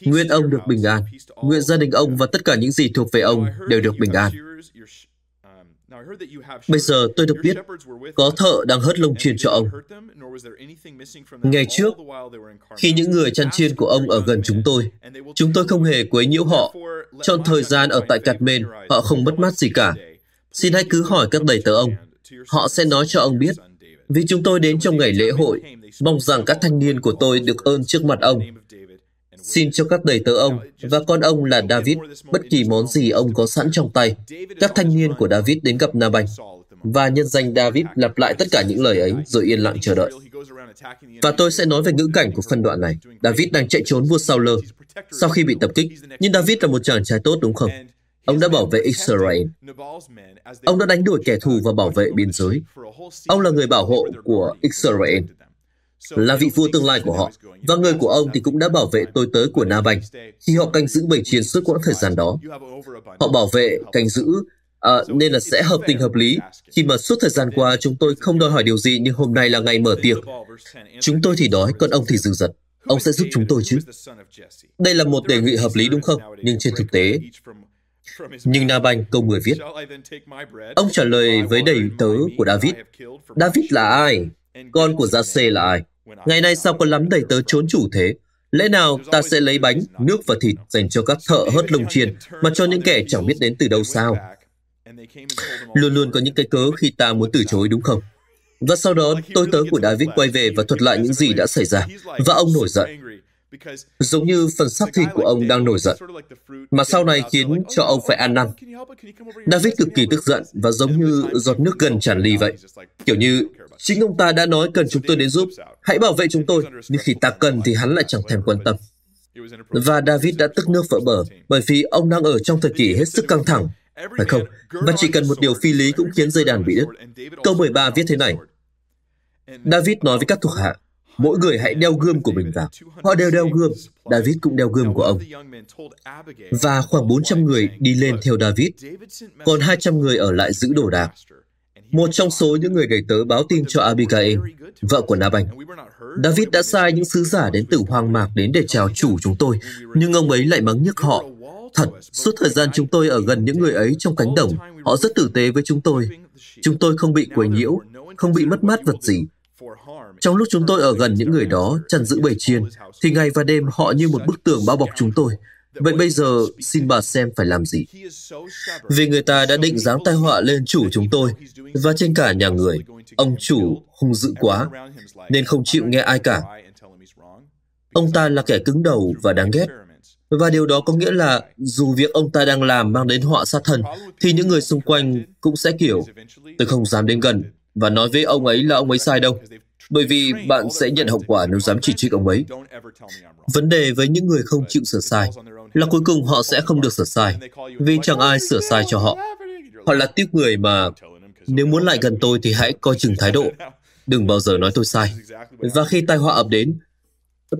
nguyện ông được bình an, nguyện gia đình ông và tất cả những gì thuộc về ông đều được bình an. Bây giờ tôi được biết có thợ đang hớt lông chiên cho ông. Ngày trước, khi những người chăn chiên của ông ở gần chúng tôi, chúng tôi không hề quấy nhiễu họ. Chọn thời gian ở tại Cạt Mên, họ không mất mát gì cả. Xin hãy cứ hỏi các đầy tớ ông. Họ sẽ nói cho ông biết, vì chúng tôi đến trong ngày lễ hội, mong rằng các thanh niên của tôi được ơn trước mặt ông. Xin cho các đầy tớ ông và con ông là David bất kỳ món gì ông có sẵn trong tay. Các thanh niên của David đến gặp Na-banh, và nhân danh David lặp lại tất cả những lời ấy rồi yên lặng chờ đợi. Và tôi sẽ nói về ngữ cảnh của phân đoạn này. David đang chạy trốn vua Sa-lơ sau khi bị tập kích, nhưng David là một chàng trai tốt đúng không? Ông đã bảo vệ Israel. Ông đã đánh đuổi kẻ thù và bảo vệ biên giới. Ông là người bảo hộ của Israel, là vị vua tương lai của họ, và người của ông thì cũng đã bảo vệ tôi tới của Na-banh khi họ canh giữ bầy chiên suốt quãng thời gian đó. Họ bảo vệ, canh giữ, à, nên là sẽ hợp tình hợp lý khi mà suốt thời gian qua chúng tôi không đòi hỏi điều gì, nhưng hôm nay là ngày mở tiệc. Chúng tôi thì đói, còn ông thì dừng dật. Ông sẽ giúp chúng tôi chứ? Đây là một đề nghị hợp lý đúng không? Nhưng trên thực tế, nhưng Na-banh câu mười viết, ông trả lời với đầy tớ của David: David là ai? Con của Gia-xê là ai? Ngày nay sao con lắm đầy tớ trốn chủ thế? Lẽ nào ta sẽ lấy bánh, nước và thịt dành cho các thợ hớt lông chiên mà cho những kẻ chẳng biết đến từ đâu sao? Luôn luôn có những cái cớ khi ta muốn từ chối đúng không? Và sau đó tôi tớ của David quay về và thuật lại những gì đã xảy ra, và ông nổi giận. Giống như phần xác thịt của ông đang nổi giận, mà sau này khiến cho ông phải ăn năn. David cực kỳ tức giận và giống như giọt nước gần tràn ly vậy. Kiểu như, Chính ông ta đã nói cần chúng tôi đến giúp. Hãy bảo vệ chúng tôi. Nhưng khi ta cần thì hắn lại chẳng thèm quan tâm. Và David đã tức nước vỡ bờ bởi vì ông đang ở trong thời kỳ hết sức căng thẳng. Phải không? Và chỉ cần một điều phi lý cũng khiến dây đàn bị đứt. Câu mười ba viết thế này. David nói với các thuộc hạ, mỗi người hãy đeo gươm của mình vào. Họ đều đeo gươm. David cũng đeo gươm của ông. Và khoảng bốn trăm người đi lên theo David. Còn hai trăm người ở lại giữ đồ đạc. Một trong số những người đầy tớ báo tin cho Abigail, vợ của Na-banh. David đã sai những sứ giả đến từ hoang mạc đến để chào chủ chúng tôi, nhưng ông ấy lại mắng nhức họ. Thật, suốt thời gian chúng tôi ở gần những người ấy trong cánh đồng, họ rất tử tế với chúng tôi. Chúng tôi không bị quấy nhiễu, không bị mất mát vật gì. Trong lúc chúng tôi ở gần những người đó, chăn giữ bầy chiên, thì ngày và đêm họ như một bức tường bao bọc chúng tôi. Vậy bây giờ, xin bà xem phải làm gì? Vì người ta đã định giáng tai họa lên chủ chúng tôi, và trên cả nhà người, ông chủ hung dữ quá, nên không chịu nghe ai cả. Ông ta là kẻ cứng đầu và đáng ghét. Và điều đó có nghĩa là, dù việc ông ta đang làm mang đến họa sát thân, thì những người xung quanh cũng sẽ kiểu, tôi không dám đến gần, và nói với ông ấy là ông ấy sai đâu. Bởi vì bạn sẽ nhận hậu quả nếu dám chỉ trích ông ấy. Vấn đề với những người không chịu sửa sai là cuối cùng họ sẽ không được sửa sai, vì chẳng ai sửa sai cho họ. Họ là tiếp người mà, nếu muốn lại gần tôi thì hãy coi chừng thái độ. Đừng bao giờ nói tôi sai. Và khi tai họa ập đến,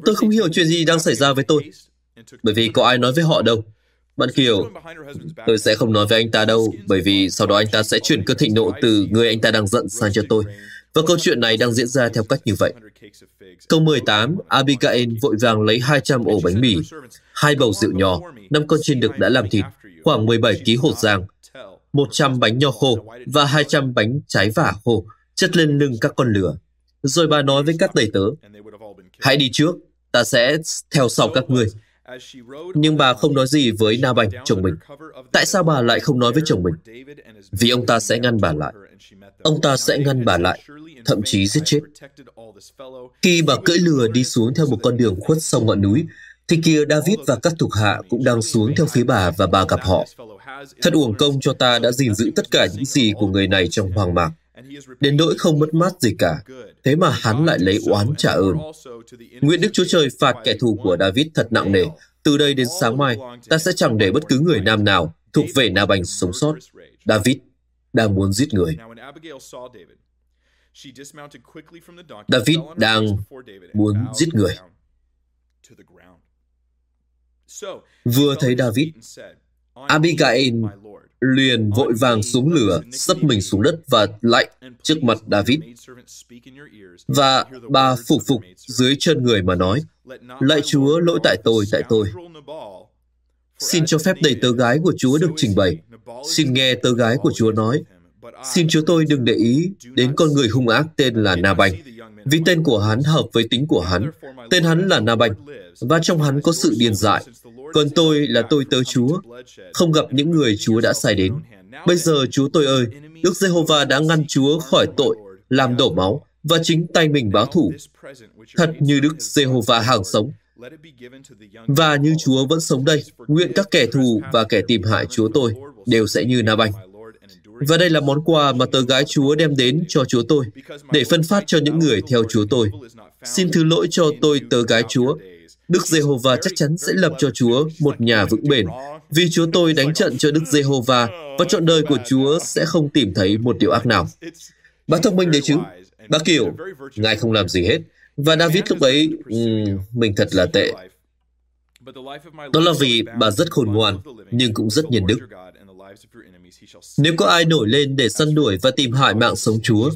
tôi không hiểu chuyện gì đang xảy ra với tôi, bởi vì có ai nói với họ đâu. Bạn kiểu, tôi sẽ không nói với anh ta đâu, bởi vì sau đó anh ta sẽ chuyển cơn thịnh nộ từ người anh ta đang giận sang cho tôi. Và câu chuyện này đang diễn ra theo cách như vậy. Câu mười tám, Abigail vội vàng lấy hai trăm ổ bánh mì, hai bầu rượu nhỏ, năm con chiên đực đã làm thịt, khoảng mười bảy ki lô gam hột giang, một trăm bánh nho khô và hai trăm bánh trái vả khô, chất lên lưng các con lừa. Rồi bà nói với các đầy tớ, hãy đi trước, ta sẽ theo sau các ngươi. Nhưng bà không nói gì với Na-banh, chồng mình. Tại sao bà lại không nói với chồng mình? Vì ông ta sẽ ngăn bà lại. Ông ta sẽ ngăn bà lại, thậm chí giết chết. Khi bà cưỡi lừa đi xuống theo một con đường khuất sau ngọn núi, thì kia David và các thuộc hạ cũng đang xuống theo phía bà và bà gặp họ. Thật uổng công cho ta đã gìn giữ tất cả những gì của người này trong hoang mạc. Đến nỗi không mất mát gì cả, thế mà hắn lại lấy oán trả ơn. Nguyện Đức Chúa Trời phạt kẻ thù của David thật nặng nề. Từ đây đến sáng mai, ta sẽ chẳng để bất cứ người nam nào thuộc về Na-banh sống sót. David đang muốn giết người. David đang muốn giết người. Vừa thấy David, Abigail liền vội vàng xuống lửa, sấp mình xuống đất và lạy trước mặt David. Và bà phục phục dưới chân người mà nói, lạy Chúa, lỗi tại tôi, tại tôi. Xin cho phép đầy tớ gái của Chúa được trình bày. Xin nghe tớ gái của Chúa nói. Xin Chúa tôi đừng để ý đến con người hung ác tên là Na-banh, vì tên của hắn hợp với tính của hắn. Tên hắn là Na-banh, và trong hắn có sự điên dại. Còn tôi là tôi tớ Chúa, không gặp những người Chúa đã sai đến. Bây giờ Chúa tôi ơi, Đức Giê-hô-va đã ngăn Chúa khỏi tội, làm đổ máu, và chính tay mình báo thù. Thật như Đức Giê-hô-va hàng sống. Và như Chúa vẫn sống đây, nguyện các kẻ thù và kẻ tìm hại Chúa tôi đều sẽ như Na-banh. Và đây là món quà mà tớ gái Chúa đem đến cho Chúa tôi, để phân phát cho những người theo Chúa tôi. Xin thứ lỗi cho tôi tớ gái Chúa. Đức Giê-hô-va chắc chắn sẽ lập cho Chúa một nhà vững bền, vì Chúa tôi đánh trận cho Đức Giê-hô-va, và trọn đời của Chúa sẽ không tìm thấy một điều ác nào. Bà thông minh đấy chứ. Bà kiểu, ngài không làm gì hết. Và David lúc ấy, um, mình thật là tệ. Đó là vì bà rất khôn ngoan, nhưng cũng rất nhân đức. Nếu có ai nổi lên để săn đuổi và tìm hại mạng sống Chúa,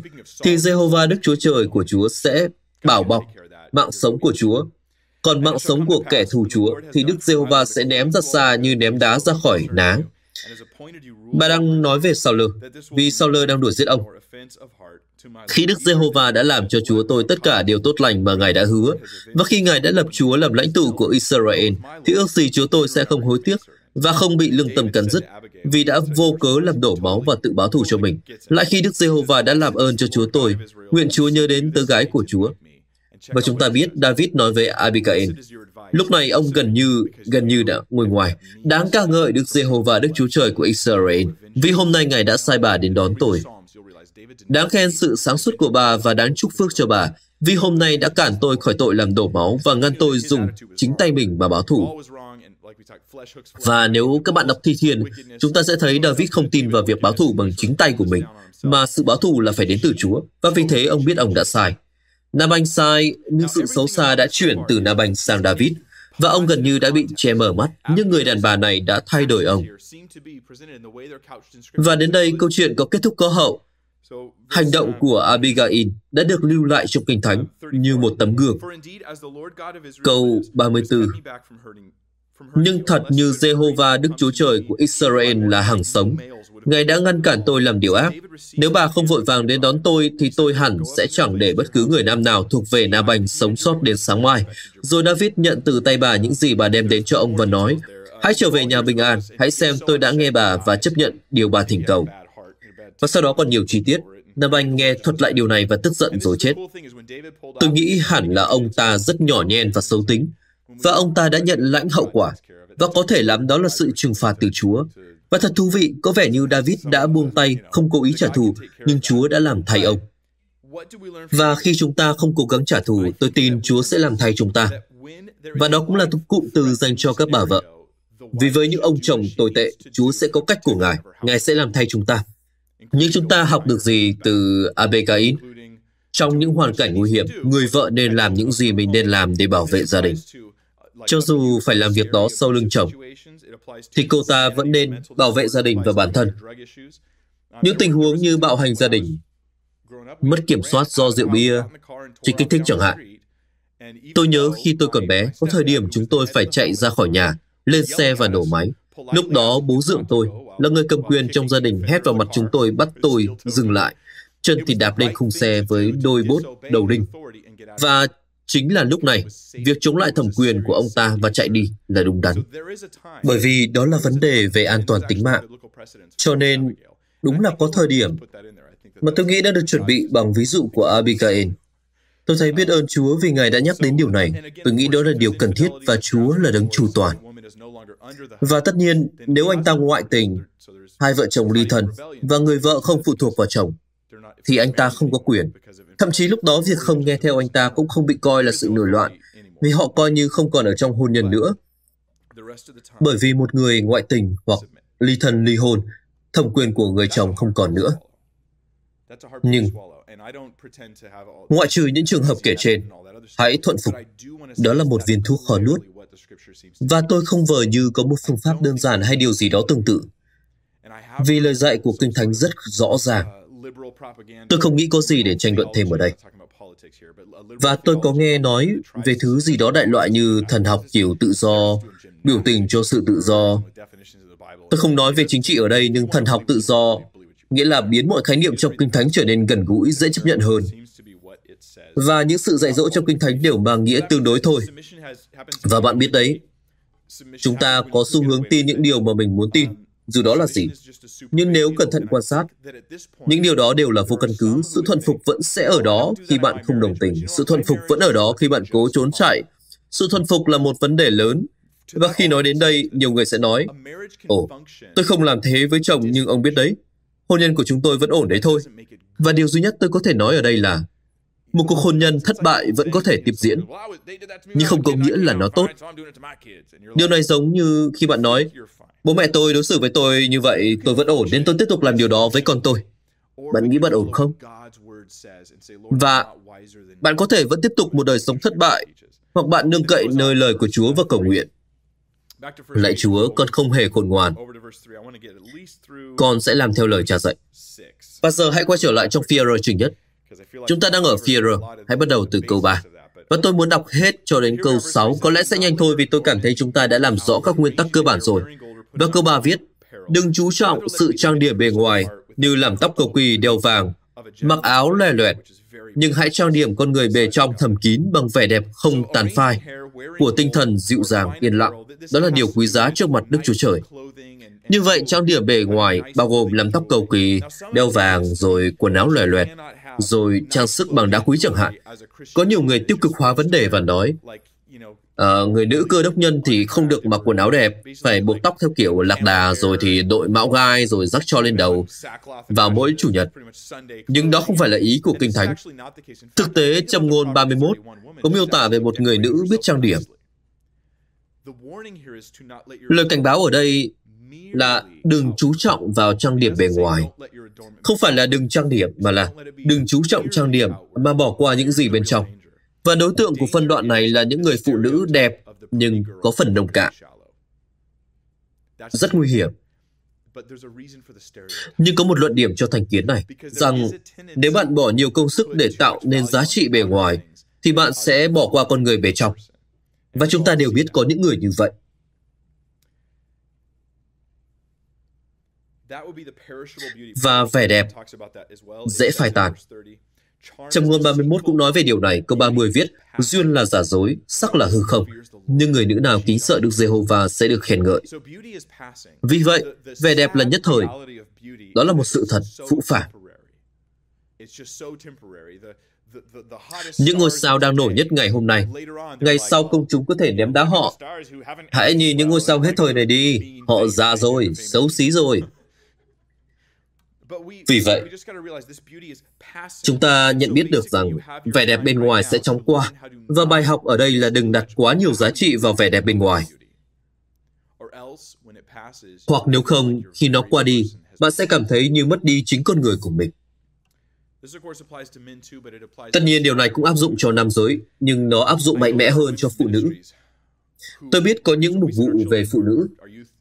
thì Giê-hô-va Đức Chúa Trời của Chúa sẽ bảo bọc mạng sống của Chúa. Còn mạng sống của kẻ thù Chúa thì Đức Giê-hô-va sẽ ném ra xa như ném đá ra khỏi ná. Bà đang nói về Sa-lơ, vì Sa-lơ đang đuổi giết ông. Khi Đức Giê-hô-va đã làm cho Chúa tôi tất cả điều tốt lành mà Ngài đã hứa, và khi Ngài đã lập Chúa làm lãnh tụ của Israel, thì ước gì Chúa tôi sẽ không hối tiếc và không bị lương tâm cắn rứt, vì đã vô cớ làm đổ máu và tự báo thù cho mình. Lại khi Đức Giê-hô-va đã làm ơn cho Chúa tôi, nguyện Chúa nhớ đến tớ gái của Chúa. Và chúng ta biết David nói với Abigail. Lúc này ông gần như, gần như đã ngồi ngoài. Đáng ca ngợi Đức Giê-hô-va Đức Chúa Trời của Israel, vì hôm nay Ngài đã sai bà đến đón tôi. Đáng khen sự sáng suốt của bà và đáng chúc phước cho bà, vì hôm nay đã cản tôi khỏi tội làm đổ máu và ngăn tôi dùng chính tay mình mà báo thù. Và nếu các bạn đọc Thi Thiên, chúng ta sẽ thấy David không tin vào việc báo thù bằng chính tay của mình, mà sự báo thù là phải đến từ Chúa, và vì thế ông biết ông đã sai. Na-banh sai, nhưng sự xấu xa đã chuyển từ Na-banh sang David, và ông gần như đã bị che mờ mắt, nhưng người đàn bà này đã thay đổi ông. Và đến đây, câu chuyện có kết thúc có hậu. Hành động của Abigail đã được lưu lại trong Kinh Thánh như một tấm gương. Câu ba mươi tư. Nhưng thật như Giê-hô-va Đức Chúa Trời của Israel là hàng sống, Ngài đã ngăn cản tôi làm điều ác. Nếu bà không vội vàng đến đón tôi, thì tôi hẳn sẽ chẳng để bất cứ người nam nào thuộc về Na-banh sống sót đến sáng mai. Rồi David nhận từ tay bà những gì bà đem đến cho ông và nói, hãy trở về nhà bình an, hãy xem tôi đã nghe bà và chấp nhận điều bà thỉnh cầu. Và sau đó còn nhiều chi tiết. Na-banh nghe thuật lại điều này và tức giận rồi chết. Tôi nghĩ hẳn là ông ta rất nhỏ nhen và xấu tính, và ông ta đã nhận lãnh hậu quả, và có thể lắm đó là sự trừng phạt từ Chúa. Và thật thú vị, có vẻ như David đã buông tay, không cố ý trả thù, nhưng Chúa đã làm thay ông. Và khi chúng ta không cố gắng trả thù, tôi tin Chúa sẽ làm thay chúng ta. Và đó cũng là cụm từ dành cho các bà vợ. Vì với những ông chồng tồi tệ, Chúa sẽ có cách của Ngài, Ngài sẽ làm thay chúng ta. Nhưng chúng ta học được gì từ Abigail? Trong những hoàn cảnh nguy hiểm, người vợ nên làm những gì mình nên làm để bảo vệ gia đình. Cho dù phải làm việc đó sau lưng chồng, thì cô ta vẫn nên bảo vệ gia đình và bản thân. Những tình huống như bạo hành gia đình, mất kiểm soát do rượu bia, chất kích thích chẳng hạn. Tôi nhớ khi tôi còn bé, có thời điểm chúng tôi phải chạy ra khỏi nhà, lên xe và nổ máy. Lúc đó bố dượng tôi, là người cầm quyền trong gia đình, hét vào mặt chúng tôi bắt tôi dừng lại, chân thì đạp lên khung xe với đôi bốt đầu đinh. Và chính là lúc này, việc chống lại thẩm quyền của ông ta và chạy đi là đúng đắn. Bởi vì đó là vấn đề về an toàn tính mạng. Cho nên, đúng là có thời điểm mà tôi nghĩ đã được chuẩn bị bằng ví dụ của Abigail. Tôi thấy biết ơn Chúa vì Ngài đã nhắc đến điều này. Tôi nghĩ đó là điều cần thiết và Chúa là đấng chủ toàn. Và tất nhiên, nếu anh ta ngoại tình, hai vợ chồng ly thân và người vợ không phụ thuộc vào chồng, thì anh ta không có quyền. Thậm chí lúc đó việc không nghe theo anh ta cũng không bị coi là sự nổi loạn, vì họ coi như không còn ở trong hôn nhân nữa. Bởi vì một người ngoại tình hoặc ly thân ly hôn, thẩm quyền của người chồng không còn nữa. Nhưng, ngoại trừ những trường hợp kể trên, hãy thuận phục. Đó là một viên thuốc khó nuốt. Và tôi không vờ như có một phương pháp đơn giản hay điều gì đó tương tự. Vì lời dạy của Kinh Thánh rất rõ ràng. Tôi không nghĩ có gì để tranh luận thêm ở đây. Và tôi có nghe nói về thứ gì đó đại loại như thần học kiểu tự do, biểu tình cho sự tự do. Tôi không nói về chính trị ở đây, nhưng thần học tự do nghĩa là biến mọi khái niệm trong Kinh Thánh trở nên gần gũi, dễ chấp nhận hơn. Và những sự dạy dỗ trong Kinh Thánh đều mang nghĩa tương đối thôi. Và bạn biết đấy, chúng ta có xu hướng tin những điều mà mình muốn tin, dù đó là gì. Nhưng nếu cẩn thận quan sát, những điều đó đều là vô căn cứ. Sự thuần phục vẫn sẽ ở đó khi bạn không đồng tình. Sự thuần phục vẫn ở đó khi bạn cố trốn chạy. Sự thuần phục là một vấn đề lớn. Và khi nói đến đây, nhiều người sẽ nói, Ồ, tôi không làm thế với chồng nhưng ông biết đấy, hôn nhân của chúng tôi vẫn ổn đấy thôi. Và điều duy nhất tôi có thể nói ở đây là một cuộc hôn nhân thất bại vẫn có thể tiếp diễn, nhưng không có nghĩa là nó tốt. Điều này giống như khi bạn nói, bố mẹ tôi đối xử với tôi như vậy, tôi vẫn ổn nên tôi tiếp tục làm điều đó với con tôi. Bạn nghĩ bạn ổn không? Và bạn có thể vẫn tiếp tục một đời sống thất bại, hoặc bạn nương cậy nơi lời của Chúa và cầu nguyện. Lạy Chúa, con không hề khôn ngoan. Con sẽ làm theo lời Cha dạy. Và giờ hãy quay trở lại trong Phi-e-rơ chương nhất. Chúng ta đang ở Phi-e-rơ, hãy bắt đầu từ câu ba. Và tôi muốn đọc hết cho đến câu sáu, có lẽ sẽ nhanh thôi vì tôi cảm thấy chúng ta đã làm rõ các nguyên tắc cơ bản rồi. Và câu ba viết, đừng chú trọng sự trang điểm bề ngoài như làm tóc cầu kỳ, đeo vàng, mặc áo loè loẹt, nhưng hãy trang điểm con người bề trong thầm kín bằng vẻ đẹp không tàn phai của tinh thần dịu dàng, yên lặng. Đó là điều quý giá trước mặt Đức Chúa Trời. Như vậy, trang điểm bề ngoài bao gồm làm tóc cầu kỳ, đeo vàng, rồi quần áo loè loẹt, rồi trang sức bằng đá quý chẳng hạn. Có nhiều người tiêu cực hóa vấn đề và nói, Uh, người nữ cơ đốc nhân thì không được mặc quần áo đẹp, phải buộc tóc theo kiểu lạc đà, rồi thì đội mão gai, rồi rắc tro lên đầu vào mỗi Chủ nhật. Nhưng đó không phải là ý của Kinh Thánh. Thực tế, Châm ngôn ba mươi mốt có miêu tả về một người nữ biết trang điểm. Lời cảnh báo ở đây là đừng chú trọng vào trang điểm bề ngoài. Không phải là đừng trang điểm, mà là đừng chú trọng trang điểm mà bỏ qua những gì bên trong. Và đối tượng của phân đoạn này là những người phụ nữ đẹp nhưng có phần nông cạn. Rất nguy hiểm. Nhưng có một luận điểm cho thành kiến này, rằng nếu bạn bỏ nhiều công sức để tạo nên giá trị bề ngoài, thì bạn sẽ bỏ qua con người bề trong. Và chúng ta đều biết có những người như vậy. Và vẻ đẹp dễ phai tàn. Châm ngôn ba mươi mốt cũng nói về điều này, câu ba mươi viết, duyên là giả dối, sắc là hư không, nhưng người nữ nào kính sợ Đức Giê-hô-va sẽ được khen ngợi. Vì vậy, vẻ đẹp là nhất thời, đó là một sự thật phũ phàng. Những ngôi sao đang nổi nhất ngày hôm nay, ngày sau công chúng có thể ném đá họ. Hãy nhìn những ngôi sao hết thời này đi, họ già rồi, xấu xí rồi. Vì vậy, chúng ta nhận biết được rằng vẻ đẹp bên ngoài sẽ chóng qua, và bài học ở đây là đừng đặt quá nhiều giá trị vào vẻ đẹp bên ngoài. Hoặc nếu không, khi nó qua đi, bạn sẽ cảm thấy như mất đi chính con người của mình. Tất nhiên điều này cũng áp dụng cho nam giới, nhưng nó áp dụng mạnh mẽ hơn cho phụ nữ. Tôi biết có những mục vụ về phụ nữ.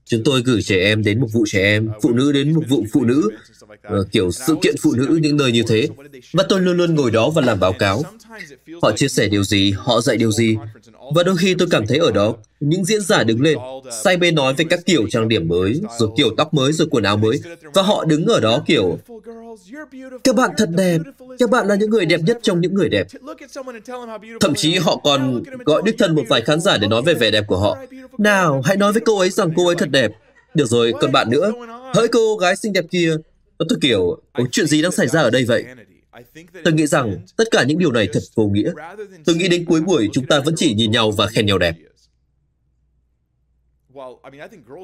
Chúng tôi gửi trẻ em đến mục vụ trẻ em, phụ nữ đến mục vụ phụ nữ, kiểu sự kiện phụ nữ, những nơi như thế. Và tôi luôn luôn ngồi đó và làm báo cáo. Họ chia sẻ điều gì, họ dạy điều gì. Và đôi khi tôi cảm thấy ở đó, những diễn giả đứng lên, say mê nói về các kiểu trang điểm mới, rồi kiểu tóc mới, rồi quần áo mới. Và họ đứng ở đó kiểu, các bạn thật đẹp, các bạn là những người đẹp nhất trong những người đẹp. Thậm chí họ còn gọi đích thân một vài khán giả để nói về vẻ đẹp của họ. Nào, hãy nói với cô ấy rằng cô ấy thật đẹp. Được rồi, còn bạn nữa. Hỡi cô gái xinh đẹp kia. Tôi kiểu, ôi, chuyện gì đang xảy ra ở đây vậy? Tôi nghĩ rằng tất cả những điều này thật vô nghĩa. Tôi nghĩ đến cuối buổi chúng ta vẫn chỉ nhìn nhau và khen nhau đẹp.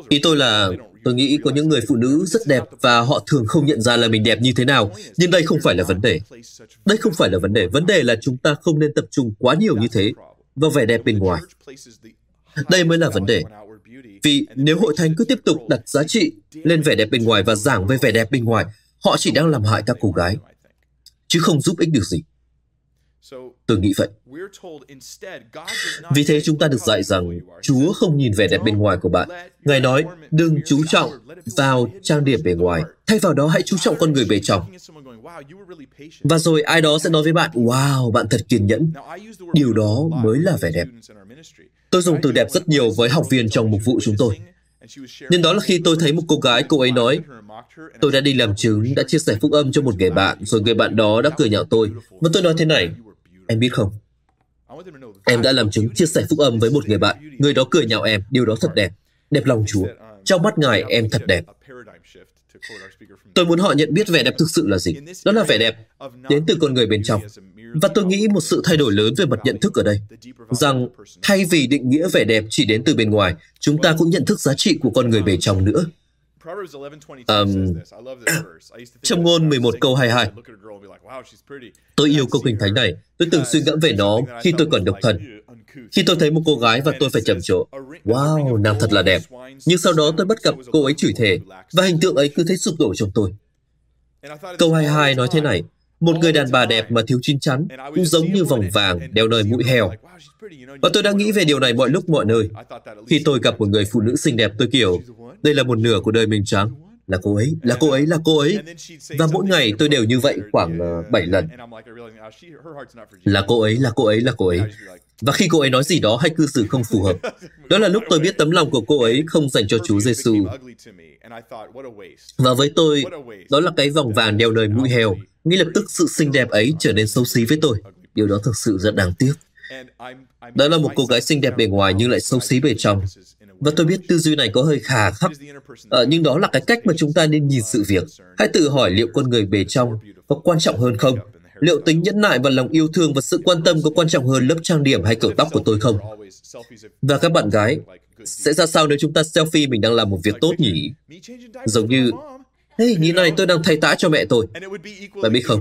Ý tôi là, tôi nghĩ có những người phụ nữ rất đẹp và họ thường không nhận ra là mình đẹp như thế nào, nhưng đây không phải là vấn đề. Đây không phải là vấn đề. Vấn đề là chúng ta không nên tập trung quá nhiều như thế vào vẻ đẹp bên ngoài. Đây mới là vấn đề. Vì nếu hội thánh cứ tiếp tục đặt giá trị lên vẻ đẹp bên ngoài và giảng về vẻ đẹp bên ngoài, họ chỉ đang làm hại các cô gái, chứ không giúp ích được gì. Tôi nghĩ vậy. Vì thế chúng ta được dạy rằng Chúa không nhìn vẻ đẹp bên ngoài của bạn. Ngài nói, đừng chú trọng vào trang điểm bề ngoài. Thay vào đó hãy chú trọng con người bề trong. Và rồi ai đó sẽ nói với bạn, wow, bạn thật kiên nhẫn. Điều đó mới là vẻ đẹp. Tôi dùng từ đẹp rất nhiều với học viên trong mục vụ chúng tôi. Nhưng đó là khi tôi thấy một cô gái, cô ấy nói, tôi đã đi làm chứng, đã chia sẻ phúc âm cho một người bạn, rồi người bạn đó đã cười nhạo tôi. Và tôi nói thế này, em biết không? Em đã làm chứng chia sẻ phúc âm với một người bạn, người đó cười nhạo em, điều đó thật đẹp, đẹp lòng Chúa. Trong mắt Ngài, em thật đẹp. Tôi muốn họ nhận biết vẻ đẹp thực sự là gì. Đó là vẻ đẹp đến từ con người bên trong. Và tôi nghĩ một sự thay đổi lớn về mặt nhận thức ở đây, rằng thay vì định nghĩa vẻ đẹp chỉ đến từ bên ngoài, chúng ta cũng nhận thức giá trị của con người bên trong nữa. Um, Châm ngôn mười một câu hai mươi hai. Tôi yêu câu Kinh Thánh này. Tôi từng suy ngẫm về nó khi tôi còn độc thân. Khi tôi thấy một cô gái và tôi phải trầm trồ, wow, nàng thật là đẹp. Nhưng sau đó tôi bắt gặp cô ấy chửi thề, và hình tượng ấy cứ thấy sụp đổ trong tôi. Câu hai mươi hai nói thế này, một người đàn bà đẹp mà thiếu chín chắn, cũng giống như vòng vàng đeo nơi mũi heo. Và tôi đã nghĩ về điều này mọi lúc mọi nơi. Khi tôi gặp một người phụ nữ xinh đẹp, tôi kiểu, đây là một nửa của đời mình chăng? Là cô ấy, là cô ấy, là cô ấy. Và mỗi ngày tôi đều như vậy khoảng bảy lần. Là cô ấy, là cô ấy, là cô ấy. Và khi cô ấy nói gì đó hay cư xử không phù hợp, đó là lúc tôi biết tấm lòng của cô ấy không dành cho Chúa Giê-xu. Và với tôi, đó là cái vòng vàng đeo nơi mũi heo. Ngay lập tức sự xinh đẹp ấy trở nên xấu xí với tôi. Điều đó thực sự rất đáng tiếc. Đó là một cô gái xinh đẹp bề ngoài nhưng lại xấu xí bề trong. Và tôi biết tư duy này có hơi khà khắc, à, nhưng đó là cái cách mà chúng ta nên nhìn sự việc. Hãy tự hỏi liệu con người bề trong có quan trọng hơn không, Liệu tính nhẫn nại và lòng yêu thương và sự quan tâm có quan trọng hơn lớp trang điểm hay kiểu tóc của tôi không? Và các bạn gái, sẽ ra sao nếu chúng ta selfie mình đang làm một việc tốt nhỉ? Giống như, hey, như này tôi đang thay tã cho mẹ tôi. Bạn biết không?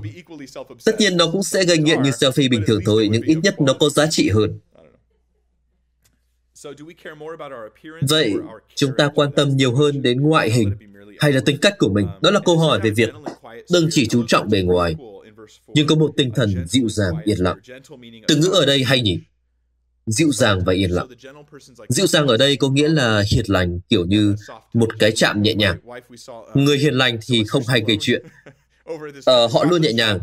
Tất nhiên nó cũng sẽ gây nghiện như selfie bình thường thôi, nhưng ít nhất nó có giá trị hơn. Vậy, chúng ta quan tâm nhiều hơn đến ngoại hình hay là tính cách của mình? Đó là câu hỏi về việc đừng chỉ chú trọng bề ngoài, nhưng có một tinh thần dịu dàng, yên lặng. Từ ngữ ở đây hay nhỉ? Dịu dàng và yên lặng. Dịu dàng ở đây có nghĩa là hiền lành, kiểu như một cái chạm nhẹ nhàng. Người hiền lành thì không hay gây chuyện. Ờ, họ luôn nhẹ nhàng.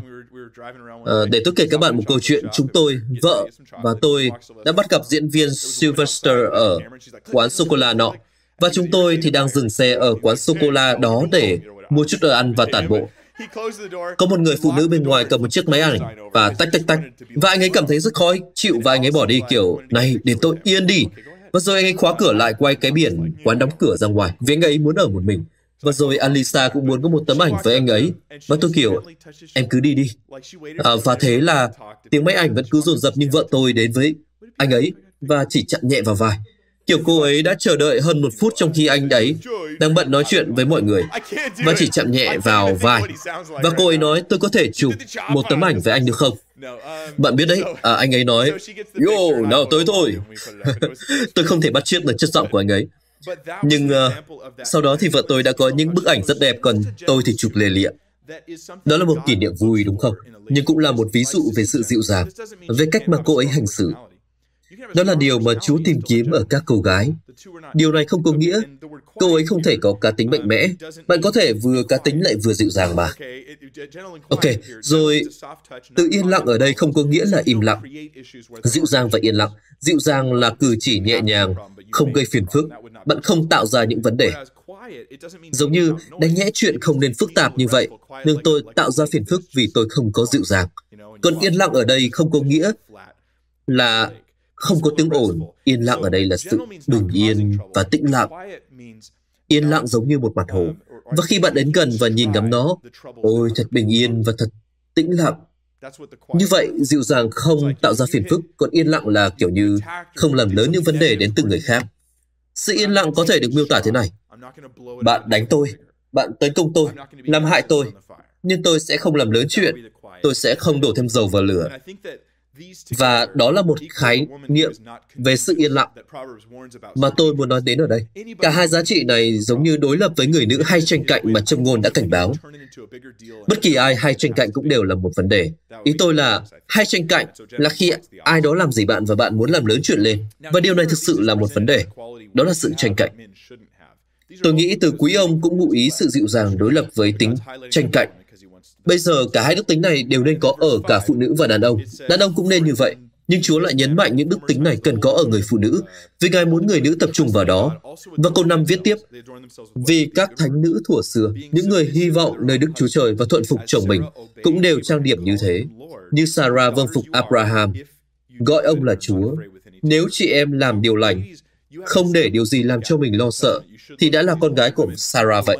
Ờ, để tôi kể các bạn một câu chuyện. Chúng tôi, vợ và tôi đã bắt gặp diễn viên Sylvester ở quán sô-cô-la nọ. Và chúng tôi thì đang dừng xe ở quán sô-cô-la đó để mua chút đồ ăn và tản bộ. Có một người phụ nữ bên ngoài cầm một chiếc máy ảnh và tách tách tách. Và anh ấy cảm thấy rất khó chịu và anh ấy bỏ đi kiểu, này, để tôi yên đi. Và rồi anh ấy khóa cửa lại, quay cái biển quán đóng cửa ra ngoài. Vì anh ấy muốn ở một mình. Và rồi Alisa cũng muốn có một tấm ảnh với anh ấy. Và tôi kiểu, em cứ đi đi. À, và thế là tiếng máy ảnh vẫn cứ dồn dập nhưng vợ tôi đến với anh ấy và chỉ chạm nhẹ vào vai. Kiểu cô ấy đã chờ đợi hơn một phút trong khi anh ấy đang bận nói chuyện với mọi người và chỉ chạm nhẹ vào vai. Và cô ấy nói, tôi có thể chụp một tấm ảnh với anh được không? Bạn biết đấy, à, anh ấy nói, yo, nào tới thôi. Tôi không thể bắt chước được chất giọng của anh ấy. Nhưng uh, sau đó thì vợ tôi đã có những bức ảnh rất đẹp, còn tôi thì chụp lề lịa. Đó là một kỷ niệm vui đúng không? Nhưng cũng là một ví dụ về sự dịu dàng, về cách mà cô ấy hành xử. Đó là điều mà Chúa tìm kiếm ở các cô gái. Điều này không có nghĩa cô ấy không thể có cá tính mạnh mẽ. Bạn có thể vừa cá tính lại vừa dịu dàng mà. Ok, rồi tự yên lặng ở đây không có nghĩa là im lặng. Dịu dàng và yên lặng. Dịu dàng là cử chỉ nhẹ nhàng, không gây phiền phức. Bạn không tạo ra những vấn đề. Giống như đánh nhẽ chuyện không nên phức tạp như vậy, nhưng tôi tạo ra phiền phức vì tôi không có dịu dàng. Còn yên lặng ở đây không có nghĩa là không có tiếng ồn. Yên lặng ở đây là sự bình yên và tĩnh lặng. Yên lặng giống như một mặt hồ. Và khi bạn đến gần và nhìn ngắm nó, ôi, thật bình yên và thật tĩnh lặng. Như vậy, dịu dàng không tạo ra phiền phức, còn yên lặng là kiểu như không làm lớn những vấn đề đến từ người khác. Sự yên lặng có thể được miêu tả thế này. Bạn đánh tôi, bạn tấn công tôi, làm hại tôi, nhưng tôi sẽ không làm lớn chuyện, tôi sẽ không đổ thêm dầu vào lửa. Và đó là một khái niệm về sự yên lặng mà tôi muốn nói đến ở đây. Cả hai giá trị này giống như đối lập với người nữ hay tranh cạnh mà Châm ngôn đã cảnh báo. Bất kỳ ai hay tranh cạnh cũng đều là một vấn đề. Ý tôi là hay tranh cạnh là khi ai đó làm gì bạn và bạn muốn làm lớn chuyện lên. Và điều này thực sự là một vấn đề. Đó là sự tranh cạnh. Tôi nghĩ từ quý ông cũng ngụ ý sự dịu dàng đối lập với tính tranh cạnh. Bây giờ, cả hai đức tính này đều nên có ở cả phụ nữ và đàn ông. Đàn ông cũng nên như vậy. Nhưng Chúa lại nhấn mạnh những đức tính này cần có ở người phụ nữ, vì Ngài muốn người nữ tập trung vào đó. Và câu năm viết tiếp, vì các thánh nữ thuở xưa, những người hy vọng nơi Đức Chúa Trời và thuận phục chồng mình, cũng đều trang điểm như thế. Như Sarah vâng phục Abraham, gọi ông là Chúa. Nếu chị em làm điều lành, không để điều gì làm cho mình lo sợ, thì đã là con gái của Sarah vậy.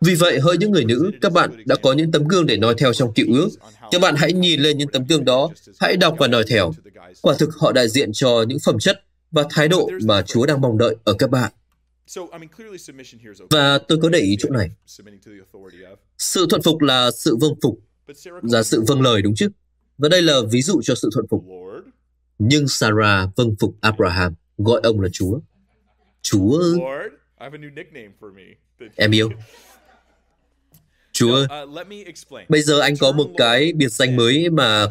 Vì vậy, hỡi những người nữ, các bạn đã có những tấm gương để noi theo trong Cựu Ước. Các bạn hãy nhìn lên những tấm gương đó, hãy đọc và noi theo. Quả thực họ đại diện cho những phẩm chất và thái độ mà Chúa đang mong đợi ở các bạn. Và tôi có để ý chỗ này. Sự thuận phục là sự vâng phục, là sự vâng lời đúng chứ? Và đây là ví dụ cho sự thuận phục. Nhưng Sarah vâng phục Abraham, gọi ông là Chúa. Chúa ơi! Em yêu. Chúa ơi! Bây giờ anh có một cái biệt danh mới mà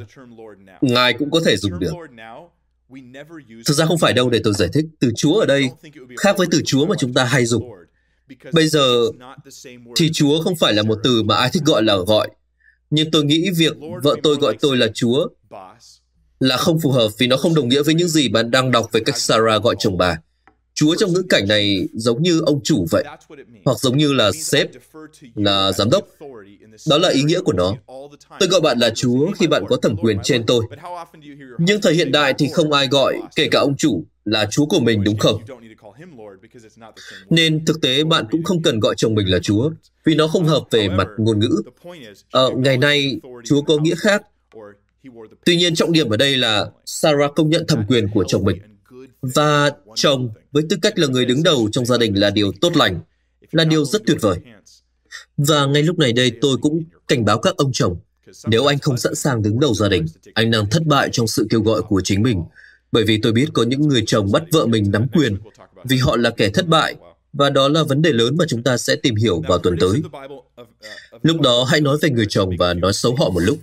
Ngài cũng có thể dùng được. Thực ra không phải đâu, để tôi giải thích. Từ Chúa ở đây khác với từ Chúa mà chúng ta hay dùng. Bây giờ thì Chúa không phải là một từ mà ai thích gọi là gọi. Nhưng tôi nghĩ việc vợ tôi gọi tôi là Chúa là không phù hợp vì nó không đồng nghĩa với những gì bạn đang đọc về cách Sarah gọi chồng bà. Chúa trong ngữ cảnh này giống như ông chủ vậy, hoặc giống như là sếp, là giám đốc. Đó là ý nghĩa của nó. Tôi gọi bạn là Chúa khi bạn có thẩm quyền trên tôi. Nhưng thời hiện đại thì không ai gọi, kể cả ông chủ, là Chúa của mình đúng không? Nên thực tế bạn cũng không cần gọi chồng mình là Chúa, vì nó không hợp về mặt ngôn ngữ. Ờ, ngày nay, Chúa có nghĩa khác. Tuy nhiên, trọng điểm ở đây là Sarah công nhận thẩm quyền của chồng mình. Và chồng, với tư cách là người đứng đầu trong gia đình là điều tốt lành, là điều rất tuyệt vời. Và ngay lúc này đây, tôi cũng cảnh báo các ông chồng, nếu anh không sẵn sàng đứng đầu gia đình, anh đang thất bại trong sự kêu gọi của chính mình. Bởi vì tôi biết có những người chồng bắt vợ mình nắm quyền vì họ là kẻ thất bại, và đó là vấn đề lớn mà chúng ta sẽ tìm hiểu vào tuần tới. Lúc đó, hãy nói về người chồng và nói xấu họ một lúc.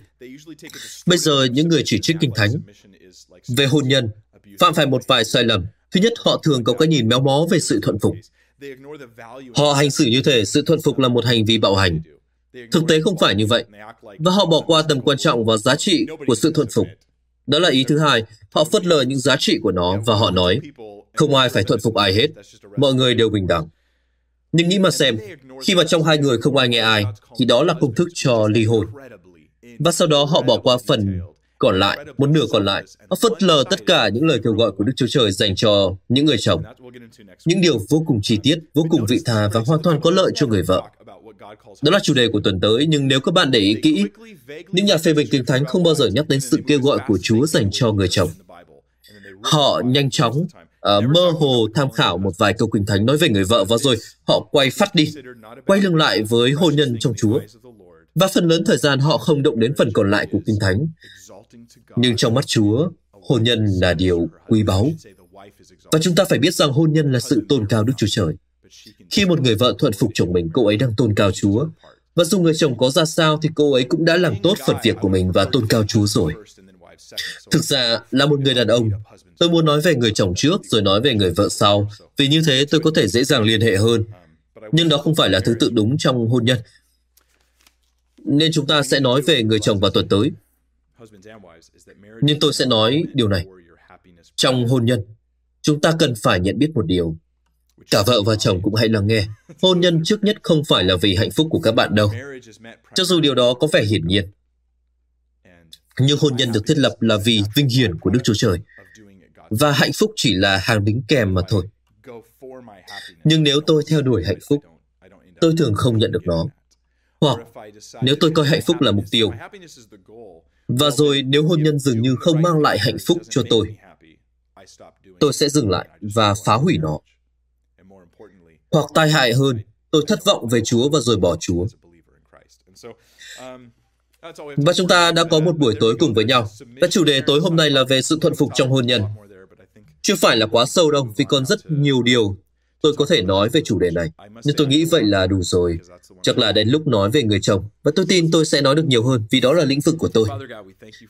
Bây giờ, những người chỉ trích Kinh Thánh về hôn nhân phạm phải một vài sai lầm. Thứ nhất, họ thường có cái nhìn méo mó về sự thuận phục. Họ hành xử như thể sự thuận phục là một hành vi bạo hành. Thực tế không phải như vậy, và họ bỏ qua tầm quan trọng và giá trị của sự thuận phục. Đó là ý thứ hai, họ phớt lờ những giá trị của nó và họ nói, không ai phải thuận phục ai hết, mọi người đều bình đẳng. Nhưng nghĩ mà xem, khi mà trong hai người không ai nghe ai, thì đó là công thức cho ly hôn. Và sau đó họ bỏ qua phần còn lại, một nửa còn lại. Họ phớt lờ tất cả những lời kêu gọi của Đức Chúa Trời dành cho những người chồng. Những điều vô cùng chi tiết, vô cùng vị tha và hoàn toàn có lợi cho người vợ. Đó là chủ đề của tuần tới, nhưng nếu các bạn để ý kỹ, những nhà phê bình Kinh Thánh không bao giờ nhắc đến sự kêu gọi của Chúa dành cho người chồng. Họ nhanh chóng, uh, mơ hồ tham khảo một vài câu Kinh Thánh nói về người vợ và rồi họ quay phắt đi, quay lưng lại với hôn nhân trong Chúa. Và phần lớn thời gian họ không động đến phần còn lại của Kinh Thánh. Nhưng trong mắt Chúa, hôn nhân là điều quý báu. Và chúng ta phải biết rằng hôn nhân là sự tôn cao Đức Chúa Trời. Khi một người vợ thuận phục chồng mình, cô ấy đang tôn cao Chúa. Và dù người chồng có ra sao thì cô ấy cũng đã làm tốt phần việc của mình và tôn cao Chúa rồi. Thực ra, là một người đàn ông, tôi muốn nói về người chồng trước rồi nói về người vợ sau, vì như thế tôi có thể dễ dàng liên hệ hơn. Nhưng đó không phải là thứ tự đúng trong hôn nhân. Nên chúng ta sẽ nói về người chồng vào tuần tới. Nhưng tôi sẽ nói điều này. Trong hôn nhân, chúng ta cần phải nhận biết một điều. Cả vợ và chồng cũng hãy lắng nghe. Hôn nhân trước nhất không phải là vì hạnh phúc của các bạn đâu. Cho dù điều đó có vẻ hiển nhiên. Nhưng hôn nhân được thiết lập là vì vinh hiển của Đức Chúa Trời. Và hạnh phúc chỉ là hàng đính kèm mà thôi. Nhưng nếu tôi theo đuổi hạnh phúc, tôi thường không nhận được nó. Hoặc nếu tôi coi hạnh phúc là mục tiêu, và rồi nếu hôn nhân dường như không mang lại hạnh phúc cho tôi, tôi sẽ dừng lại và phá hủy nó. Hoặc tai hại hơn, tôi thất vọng về Chúa và rồi bỏ Chúa. Và chúng ta đã có một buổi tối cùng với nhau. Và chủ đề tối hôm nay là về sự thuận phục trong hôn nhân. Chưa phải là quá sâu đâu, vì còn rất nhiều điều tôi có thể nói về chủ đề này. Nhưng tôi nghĩ vậy là đủ rồi. Chắc là đến lúc nói về người chồng. Và tôi tin tôi sẽ nói được nhiều hơn, vì đó là lĩnh vực của tôi.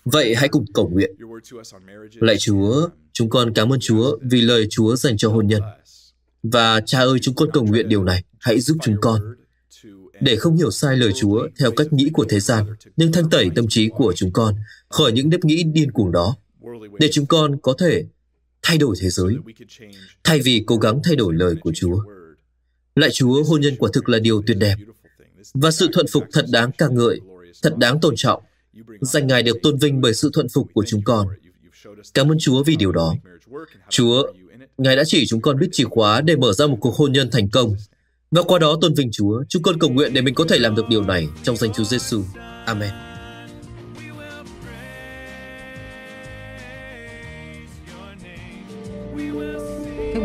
Vậy hãy cùng cầu nguyện. Lạy Chúa, chúng con cảm ơn Chúa vì lời Chúa dành cho hôn nhân. Và Cha ơi, chúng con cầu nguyện điều này, hãy giúp chúng con, để không hiểu sai lời Chúa theo cách nghĩ của thế gian, nhưng thanh tẩy tâm trí của chúng con khỏi những nếp nghĩ điên cuồng đó, để chúng con có thể thay đổi thế giới, thay vì cố gắng thay đổi lời của Chúa. Lạy Chúa, hôn nhân quả thực là điều tuyệt đẹp, và sự thuận phục thật đáng ca ngợi, thật đáng tôn trọng. Danh Ngài được tôn vinh bởi sự thuận phục của chúng con. Cảm ơn Chúa vì điều đó. Chúa, Ngài đã chỉ chúng con biết chìa khóa để mở ra một cuộc hôn nhân thành công. Và qua đó tôn vinh Chúa, chúng con cầu nguyện để mình có thể làm được điều này trong danh Chúa Giê-xu. Amen. Các